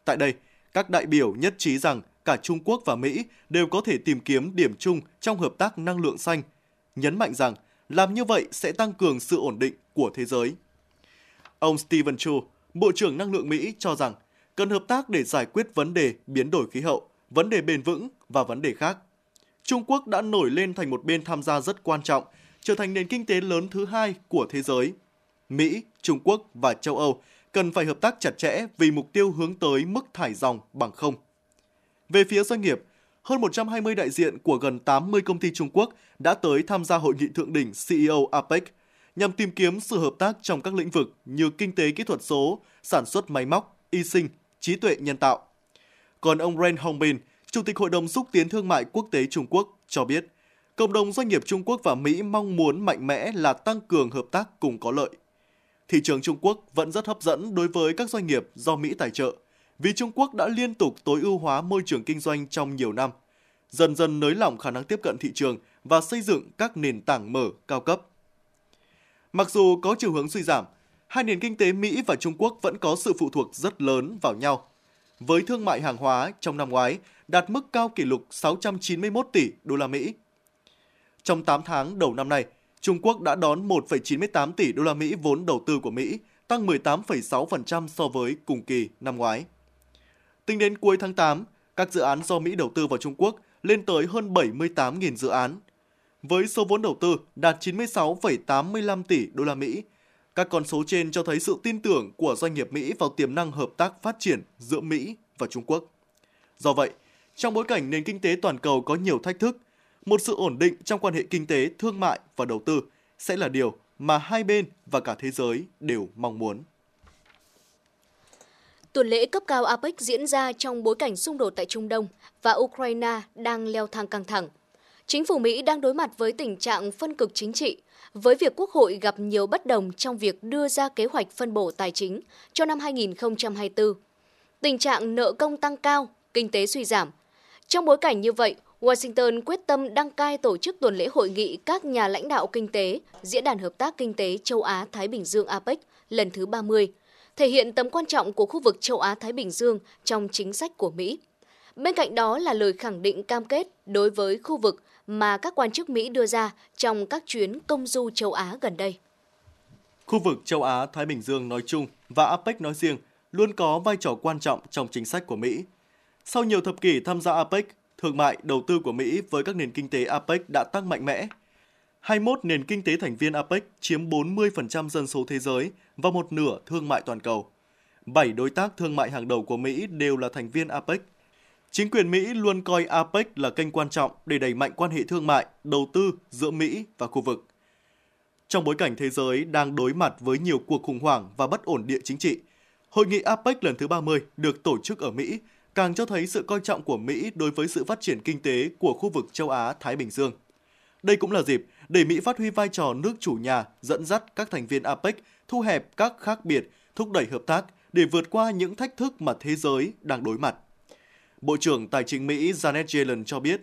Tại đây, các đại biểu nhất trí rằng cả Trung Quốc và Mỹ đều có thể tìm kiếm điểm chung trong hợp tác năng lượng xanh, nhấn mạnh rằng làm như vậy sẽ tăng cường sự ổn định của thế giới. Ông Steven Chu, Bộ trưởng Năng lượng Mỹ cho rằng cần hợp tác để giải quyết vấn đề biến đổi khí hậu, vấn đề bền vững và vấn đề khác. Trung Quốc đã nổi lên thành một bên tham gia rất quan trọng, trở thành nền kinh tế lớn thứ hai của thế giới. Mỹ, Trung Quốc và châu Âu cần phải hợp tác chặt chẽ vì mục tiêu hướng tới mức thải ròng bằng không. Về phía doanh nghiệp, hơn một trăm hai mươi đại diện của gần tám mươi công ty Trung Quốc đã tới tham gia hội nghị thượng đỉnh xê e ô a pếc nhằm tìm kiếm sự hợp tác trong các lĩnh vực như kinh tế kỹ thuật số, sản xuất máy móc, y sinh, trí tuệ nhân tạo. Còn ông Ren Hongbin, Chủ tịch Hội đồng Xúc tiến Thương mại Quốc tế Trung Quốc, cho biết cộng đồng doanh nghiệp Trung Quốc và Mỹ mong muốn mạnh mẽ là tăng cường hợp tác cùng có lợi. Thị trường Trung Quốc vẫn rất hấp dẫn đối với các doanh nghiệp do Mỹ tài trợ, vì Trung Quốc đã liên tục tối ưu hóa môi trường kinh doanh trong nhiều năm, dần dần nới lỏng khả năng tiếp cận thị trường và xây dựng các nền tảng mở cao cấp. Mặc dù có chiều hướng suy giảm, hai nền kinh tế Mỹ và Trung Quốc vẫn có sự phụ thuộc rất lớn vào nhau, với thương mại hàng hóa trong năm ngoái đạt mức cao kỷ lục sáu trăm chín mươi mốt tỷ đô la Mỹ. Trong tám tháng đầu năm nay, Trung Quốc đã đón một phẩy chín mươi tám tỷ đô la Mỹ vốn đầu tư của Mỹ, tăng mười tám phẩy sáu phần trăm so với cùng kỳ năm ngoái. Tính đến cuối tháng tám, các dự án do Mỹ đầu tư vào Trung Quốc lên tới hơn bảy mươi tám nghìn dự án. Với số vốn đầu tư đạt chín mươi sáu phẩy tám mươi lăm tỷ đô la Mỹ, các con số trên cho thấy sự tin tưởng của doanh nghiệp Mỹ vào tiềm năng hợp tác phát triển giữa Mỹ và Trung Quốc. Do vậy, trong bối cảnh nền kinh tế toàn cầu có nhiều thách thức, một sự ổn định trong quan hệ kinh tế, thương mại và đầu tư sẽ là điều mà hai bên và cả thế giới đều mong muốn. Tuần lễ cấp cao a pếc diễn ra trong bối cảnh xung đột tại Trung Đông và Ukraine đang leo thang căng thẳng. Chính phủ Mỹ đang đối mặt với tình trạng phân cực chính trị, với việc Quốc hội gặp nhiều bất đồng trong việc đưa ra kế hoạch phân bổ tài chính cho năm hai không hai tư. Tình trạng nợ công tăng cao, kinh tế suy giảm. Trong bối cảnh như vậy, Washington quyết tâm đăng cai tổ chức tuần lễ hội nghị các nhà lãnh đạo kinh tế, Diễn đàn Hợp tác Kinh tế Châu Á-Thái Bình Dương a pếc lần thứ ba mươi, thể hiện tầm quan trọng của khu vực Châu Á-Thái Bình Dương trong chính sách của Mỹ. Bên cạnh đó là lời khẳng định cam kết đối với khu vực mà các quan chức Mỹ đưa ra trong các chuyến công du châu Á gần đây. Khu vực Châu Á-Thái Bình Dương nói chung và a pếc nói riêng luôn có vai trò quan trọng trong chính sách của Mỹ. Sau nhiều thập kỷ tham gia a pếc, thương mại, đầu tư của Mỹ với các nền kinh tế a pếc đã tăng mạnh mẽ. hai mươi mốt nền kinh tế thành viên a pếc chiếm bốn mươi phần trăm dân số thế giới và một nửa thương mại toàn cầu. bảy đối tác thương mại hàng đầu của Mỹ đều là thành viên a pếc. Chính quyền Mỹ luôn coi a pếc là kênh quan trọng để đẩy mạnh quan hệ thương mại, đầu tư giữa Mỹ và khu vực. Trong bối cảnh thế giới đang đối mặt với nhiều cuộc khủng hoảng và bất ổn địa chính trị, Hội nghị a pếc lần thứ ba mươi được tổ chức ở Mỹ càng cho thấy sự coi trọng của Mỹ đối với sự phát triển kinh tế của khu vực châu Á-Thái Bình Dương. Đây cũng là dịp để Mỹ phát huy vai trò nước chủ nhà dẫn dắt các thành viên a pếc thu hẹp các khác biệt, thúc đẩy hợp tác để vượt qua những thách thức mà thế giới đang đối mặt. Bộ trưởng Tài chính Mỹ Janet Yellen cho biết,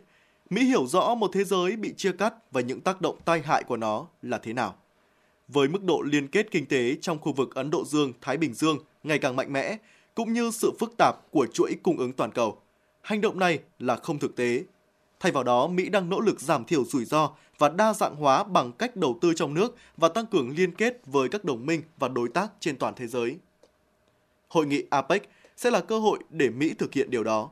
Mỹ hiểu rõ một thế giới bị chia cắt và những tác động tai hại của nó là thế nào. Với mức độ liên kết kinh tế trong khu vực Ấn Độ Dương-Thái Bình Dương ngày càng mạnh mẽ, cũng như sự phức tạp của chuỗi cung ứng toàn cầu, hành động này là không thực tế. Thay vào đó, Mỹ đang nỗ lực giảm thiểu rủi ro và đa dạng hóa bằng cách đầu tư trong nước và tăng cường liên kết với các đồng minh và đối tác trên toàn thế giới. Hội nghị a pếc sẽ là cơ hội để Mỹ thực hiện điều đó.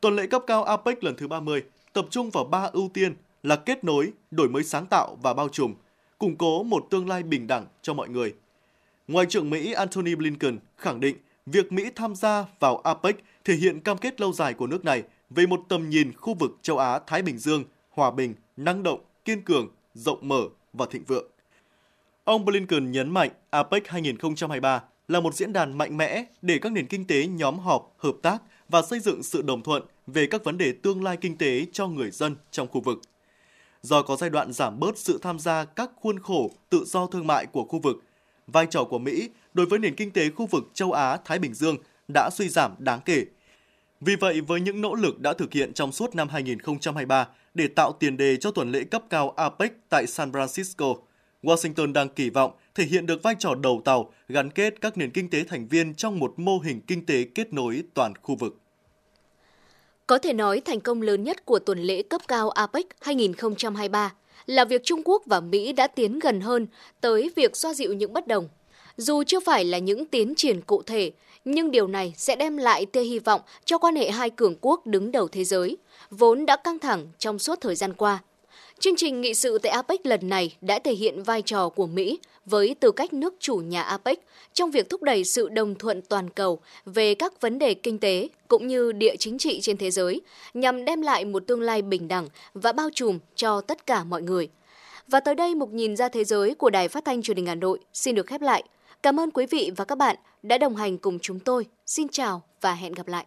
Tuần lễ cấp cao a pếc lần thứ ba mươi tập trung vào ba ưu tiên là kết nối, đổi mới sáng tạo và bao trùm, củng cố một tương lai bình đẳng cho mọi người. Ngoại trưởng Mỹ Antony Blinken khẳng định việc Mỹ tham gia vào a pếc thể hiện cam kết lâu dài của nước này về một tầm nhìn khu vực châu Á-Thái Bình Dương hòa bình, năng động, kiên cường, rộng mở và thịnh vượng. Ông Blinken nhấn mạnh a pếc hai không hai ba là một diễn đàn mạnh mẽ để các nền kinh tế nhóm họp, hợp tác và xây dựng sự đồng thuận về các vấn đề tương lai kinh tế cho người dân trong khu vực. Do có giai đoạn giảm bớt sự tham gia các khuôn khổ tự do thương mại của khu vực, vai trò của Mỹ đối với nền kinh tế khu vực châu Á-Thái Bình Dương đã suy giảm đáng kể. Vì vậy, với những nỗ lực đã thực hiện trong suốt năm hai không hai ba để tạo tiền đề cho tuần lễ cấp cao a pếc tại San Francisco, Washington đang kỳ vọng thể hiện được vai trò đầu tàu gắn kết các nền kinh tế thành viên trong một mô hình kinh tế kết nối toàn khu vực. Có thể nói thành công lớn nhất của tuần lễ cấp cao a pếc hai không hai ba là việc Trung Quốc và Mỹ đã tiến gần hơn tới việc xoa dịu những bất đồng. Dù chưa phải là những tiến triển cụ thể, nhưng điều này sẽ đem lại tia hy vọng cho quan hệ hai cường quốc đứng đầu thế giới, vốn đã căng thẳng trong suốt thời gian qua. Chương trình nghị sự tại a pếc lần này đã thể hiện vai trò của Mỹ với tư cách nước chủ nhà a pếc trong việc thúc đẩy sự đồng thuận toàn cầu về các vấn đề kinh tế cũng như địa chính trị trên thế giới nhằm đem lại một tương lai bình đẳng và bao trùm cho tất cả mọi người. Và tới đây, Mục Nhìn Ra Thế Giới của Đài Phát Thanh Truyền hình Hà Nội xin được khép lại. Cảm ơn quý vị và các bạn đã đồng hành cùng chúng tôi. Xin chào và hẹn gặp lại.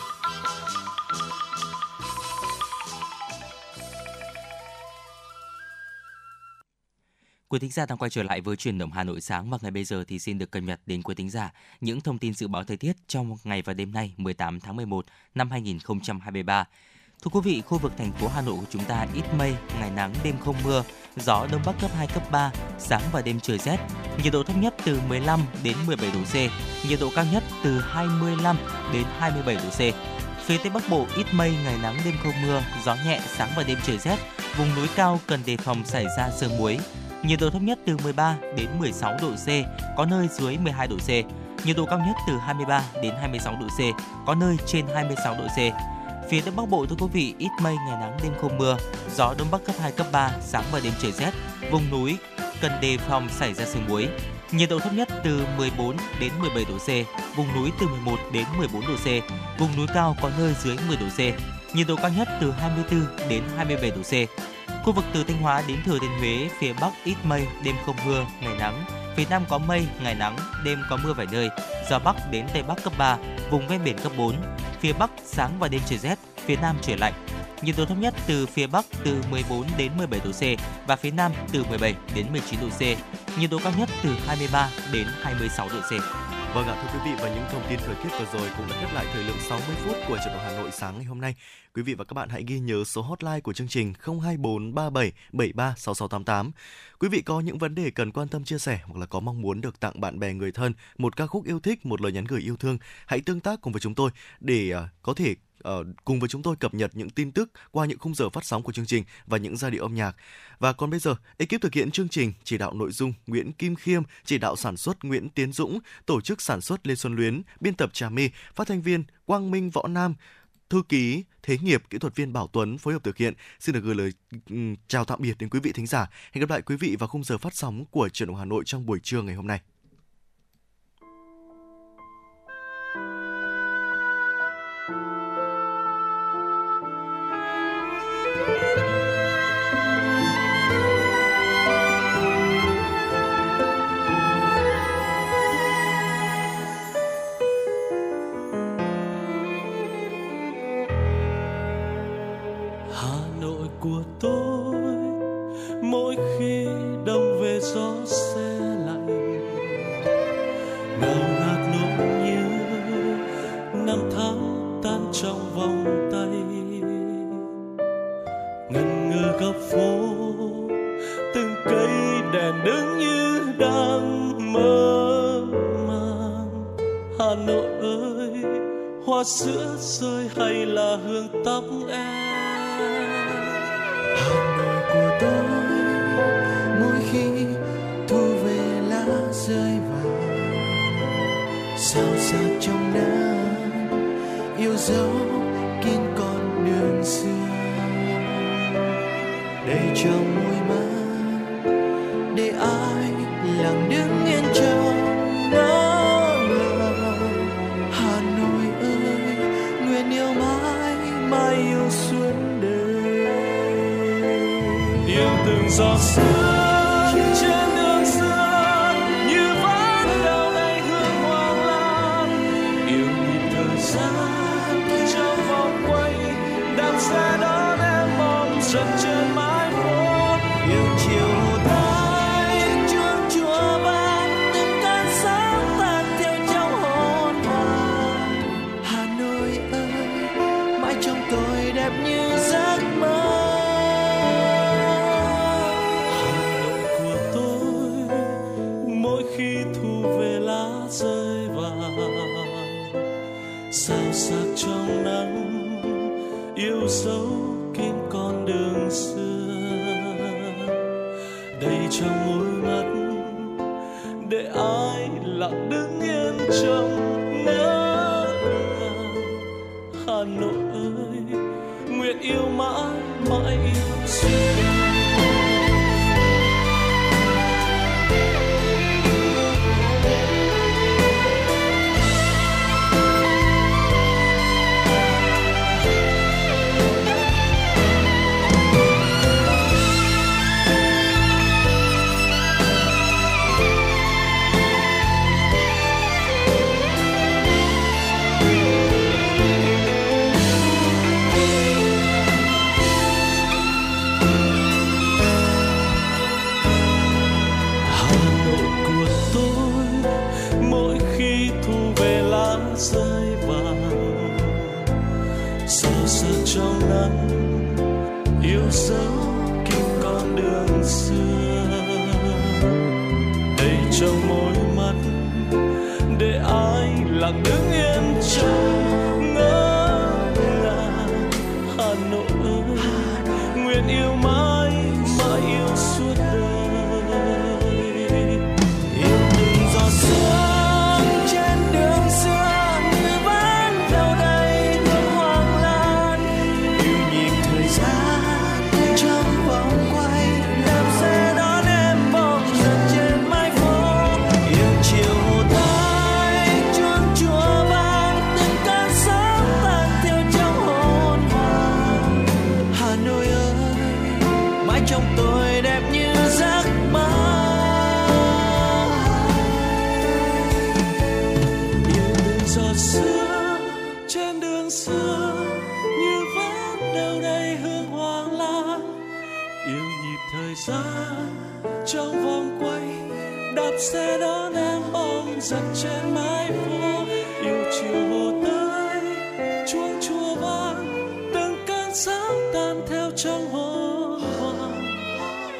Quý thính giả đang quay trở lại với Chuyển động Hà Nội sáng, và ngày bây giờ thì xin được cập nhật đến quý thính giả những thông tin dự báo thời tiết trong ngày và đêm nay mười tám tháng mười một năm hai nghìn không trăm hai mươi ba. Thưa quý vị, khu vực thành phố Hà Nội của chúng ta ít mây, ngày nắng, đêm không mưa, gió đông bắc cấp hai, cấp ba, sáng và đêm trời rét, nhiệt độ thấp nhất từ mười lăm đến mười bảy độ C, nhiệt độ cao nhất từ hai mươi lăm đến hai mươi bảy độ C. Phía Tây Bắc Bộ ít mây, ngày nắng, đêm không mưa, gió nhẹ, sáng và đêm trời rét, vùng núi cao cần đề phòng xảy ra sương muối. Nhiệt độ thấp nhất từ mười ba đến mười sáu độ C, có nơi dưới mười hai độ C. Nhiệt độ cao nhất từ hai mươi ba đến hai mươi sáu độ C, có nơi trên hai mươi sáu độ C. Phía Tây Bắc Bộ, thưa quý vị, ít mây, ngày nắng, đêm không mưa, gió đông bắc cấp hai, cấp ba, sáng và đêm trời rét, vùng núi cần đề phòng xảy ra sương muối. Nhiệt độ thấp nhất từ mười bốn đến mười bảy độ C, vùng núi từ mười một đến mười bốn độ C, vùng núi cao có nơi dưới mười độ C. Nhiệt độ cao nhất từ hai mươi bốn đến hai mươi bảy độ C. Khu vực từ Thanh Hóa đến Thừa Thiên Huế, phía Bắc ít mây, đêm không mưa, ngày nắng. Phía Nam có mây, ngày nắng, đêm có mưa vài nơi. Gió Bắc đến Tây Bắc cấp ba, vùng ven biển cấp bốn. Phía Bắc sáng và đêm trời rét, phía Nam trời lạnh. Nhiệt độ thấp nhất từ phía Bắc từ mười bốn đến mười bảy độ C và phía Nam từ mười bảy đến mười chín độ C. Nhiệt độ cao nhất từ hai mươi ba đến hai mươi sáu độ C. Vâng ạ, thưa quý vị, và những thông tin thời tiết vừa rồi cũng đã khép lại thời lượng sáu mươi phút của Chuyển động Hà Nội sáng ngày hôm nay. Quý vị và các bạn hãy ghi nhớ số hotline của chương trình không hai bốn ba bảy bảy ba sáu sáu tám tám. Quý vị có những vấn đề cần quan tâm chia sẻ hoặc là có mong muốn được tặng bạn bè người thân một ca khúc yêu thích, một lời nhắn gửi yêu thương, hãy tương tác cùng với chúng tôi để có thể cùng với chúng tôi cập nhật những tin tức qua những khung giờ phát sóng của chương trình và những giai điệu âm nhạc. Và còn bây giờ, ekip thực hiện chương trình, chỉ đạo nội dung Nguyễn Kim Khiêm, chỉ đạo sản xuất Nguyễn Tiến Dũng, tổ chức sản xuất Lê Xuân Luyến, biên tập Trà My, phát thanh viên Quang Minh, Võ Nam, thư ký Thế Nghiệp, kỹ thuật viên Bảo Tuấn phối hợp thực hiện. Xin được gửi lời chào tạm biệt đến quý vị thính giả. Hẹn gặp lại quý vị vào khung giờ phát sóng của Chuyển động Hà Nội trong buổi trưa ngày hôm nay. Của tôi mỗi khi đông về gió se lạnh, ngào ngạt nỗi nhớ năm tháng tan trong vòng tay, ngần ngừ góc phố từng cây đèn đứng như đang mơ màng. Hà Nội ơi, hoa sữa rơi hay là hương tóc em. Sao xa trong nắng yêu dấu kín con đường xưa, để trong môi mắt để ai lặng đứng yên trong nắng lòng. Hà Nội ơi, nguyện yêu mãi mãi yêu suốt đời, yêu từng giọt sương. So dấu kín con đường xưa đầy trong môi mắt để ai lặng đứng yên trong ngỡ ngàng. Hà Nội ơi, nguyện yêu mãi mãi yêu xưa.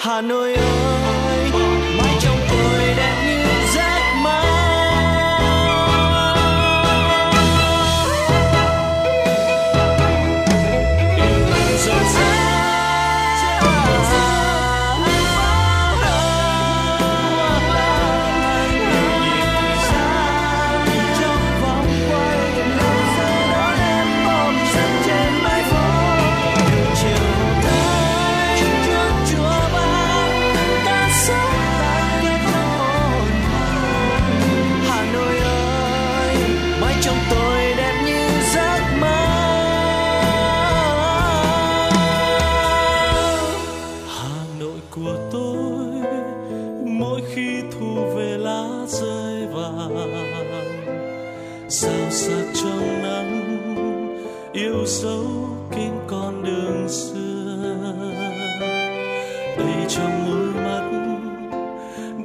Hà Nội ơi, mãi trong tôi đẹp như giấc mơ. Yêu thương rộn rã trong vòng quay, làm sao đó em bom sắt trên mái phố. Yêu dấu kín con đường xưa đầy trong môi mắt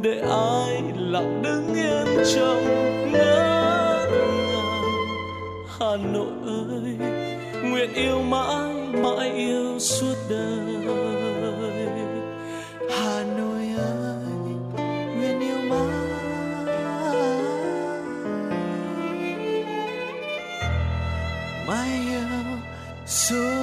để ai lặng đứng yên trong ngỡ ngàng. Hà Nội ơi, nguyện yêu mãi mãi yêu suốt đời. Hà Nội ơi, nguyện yêu mãi. Mãi yêu. So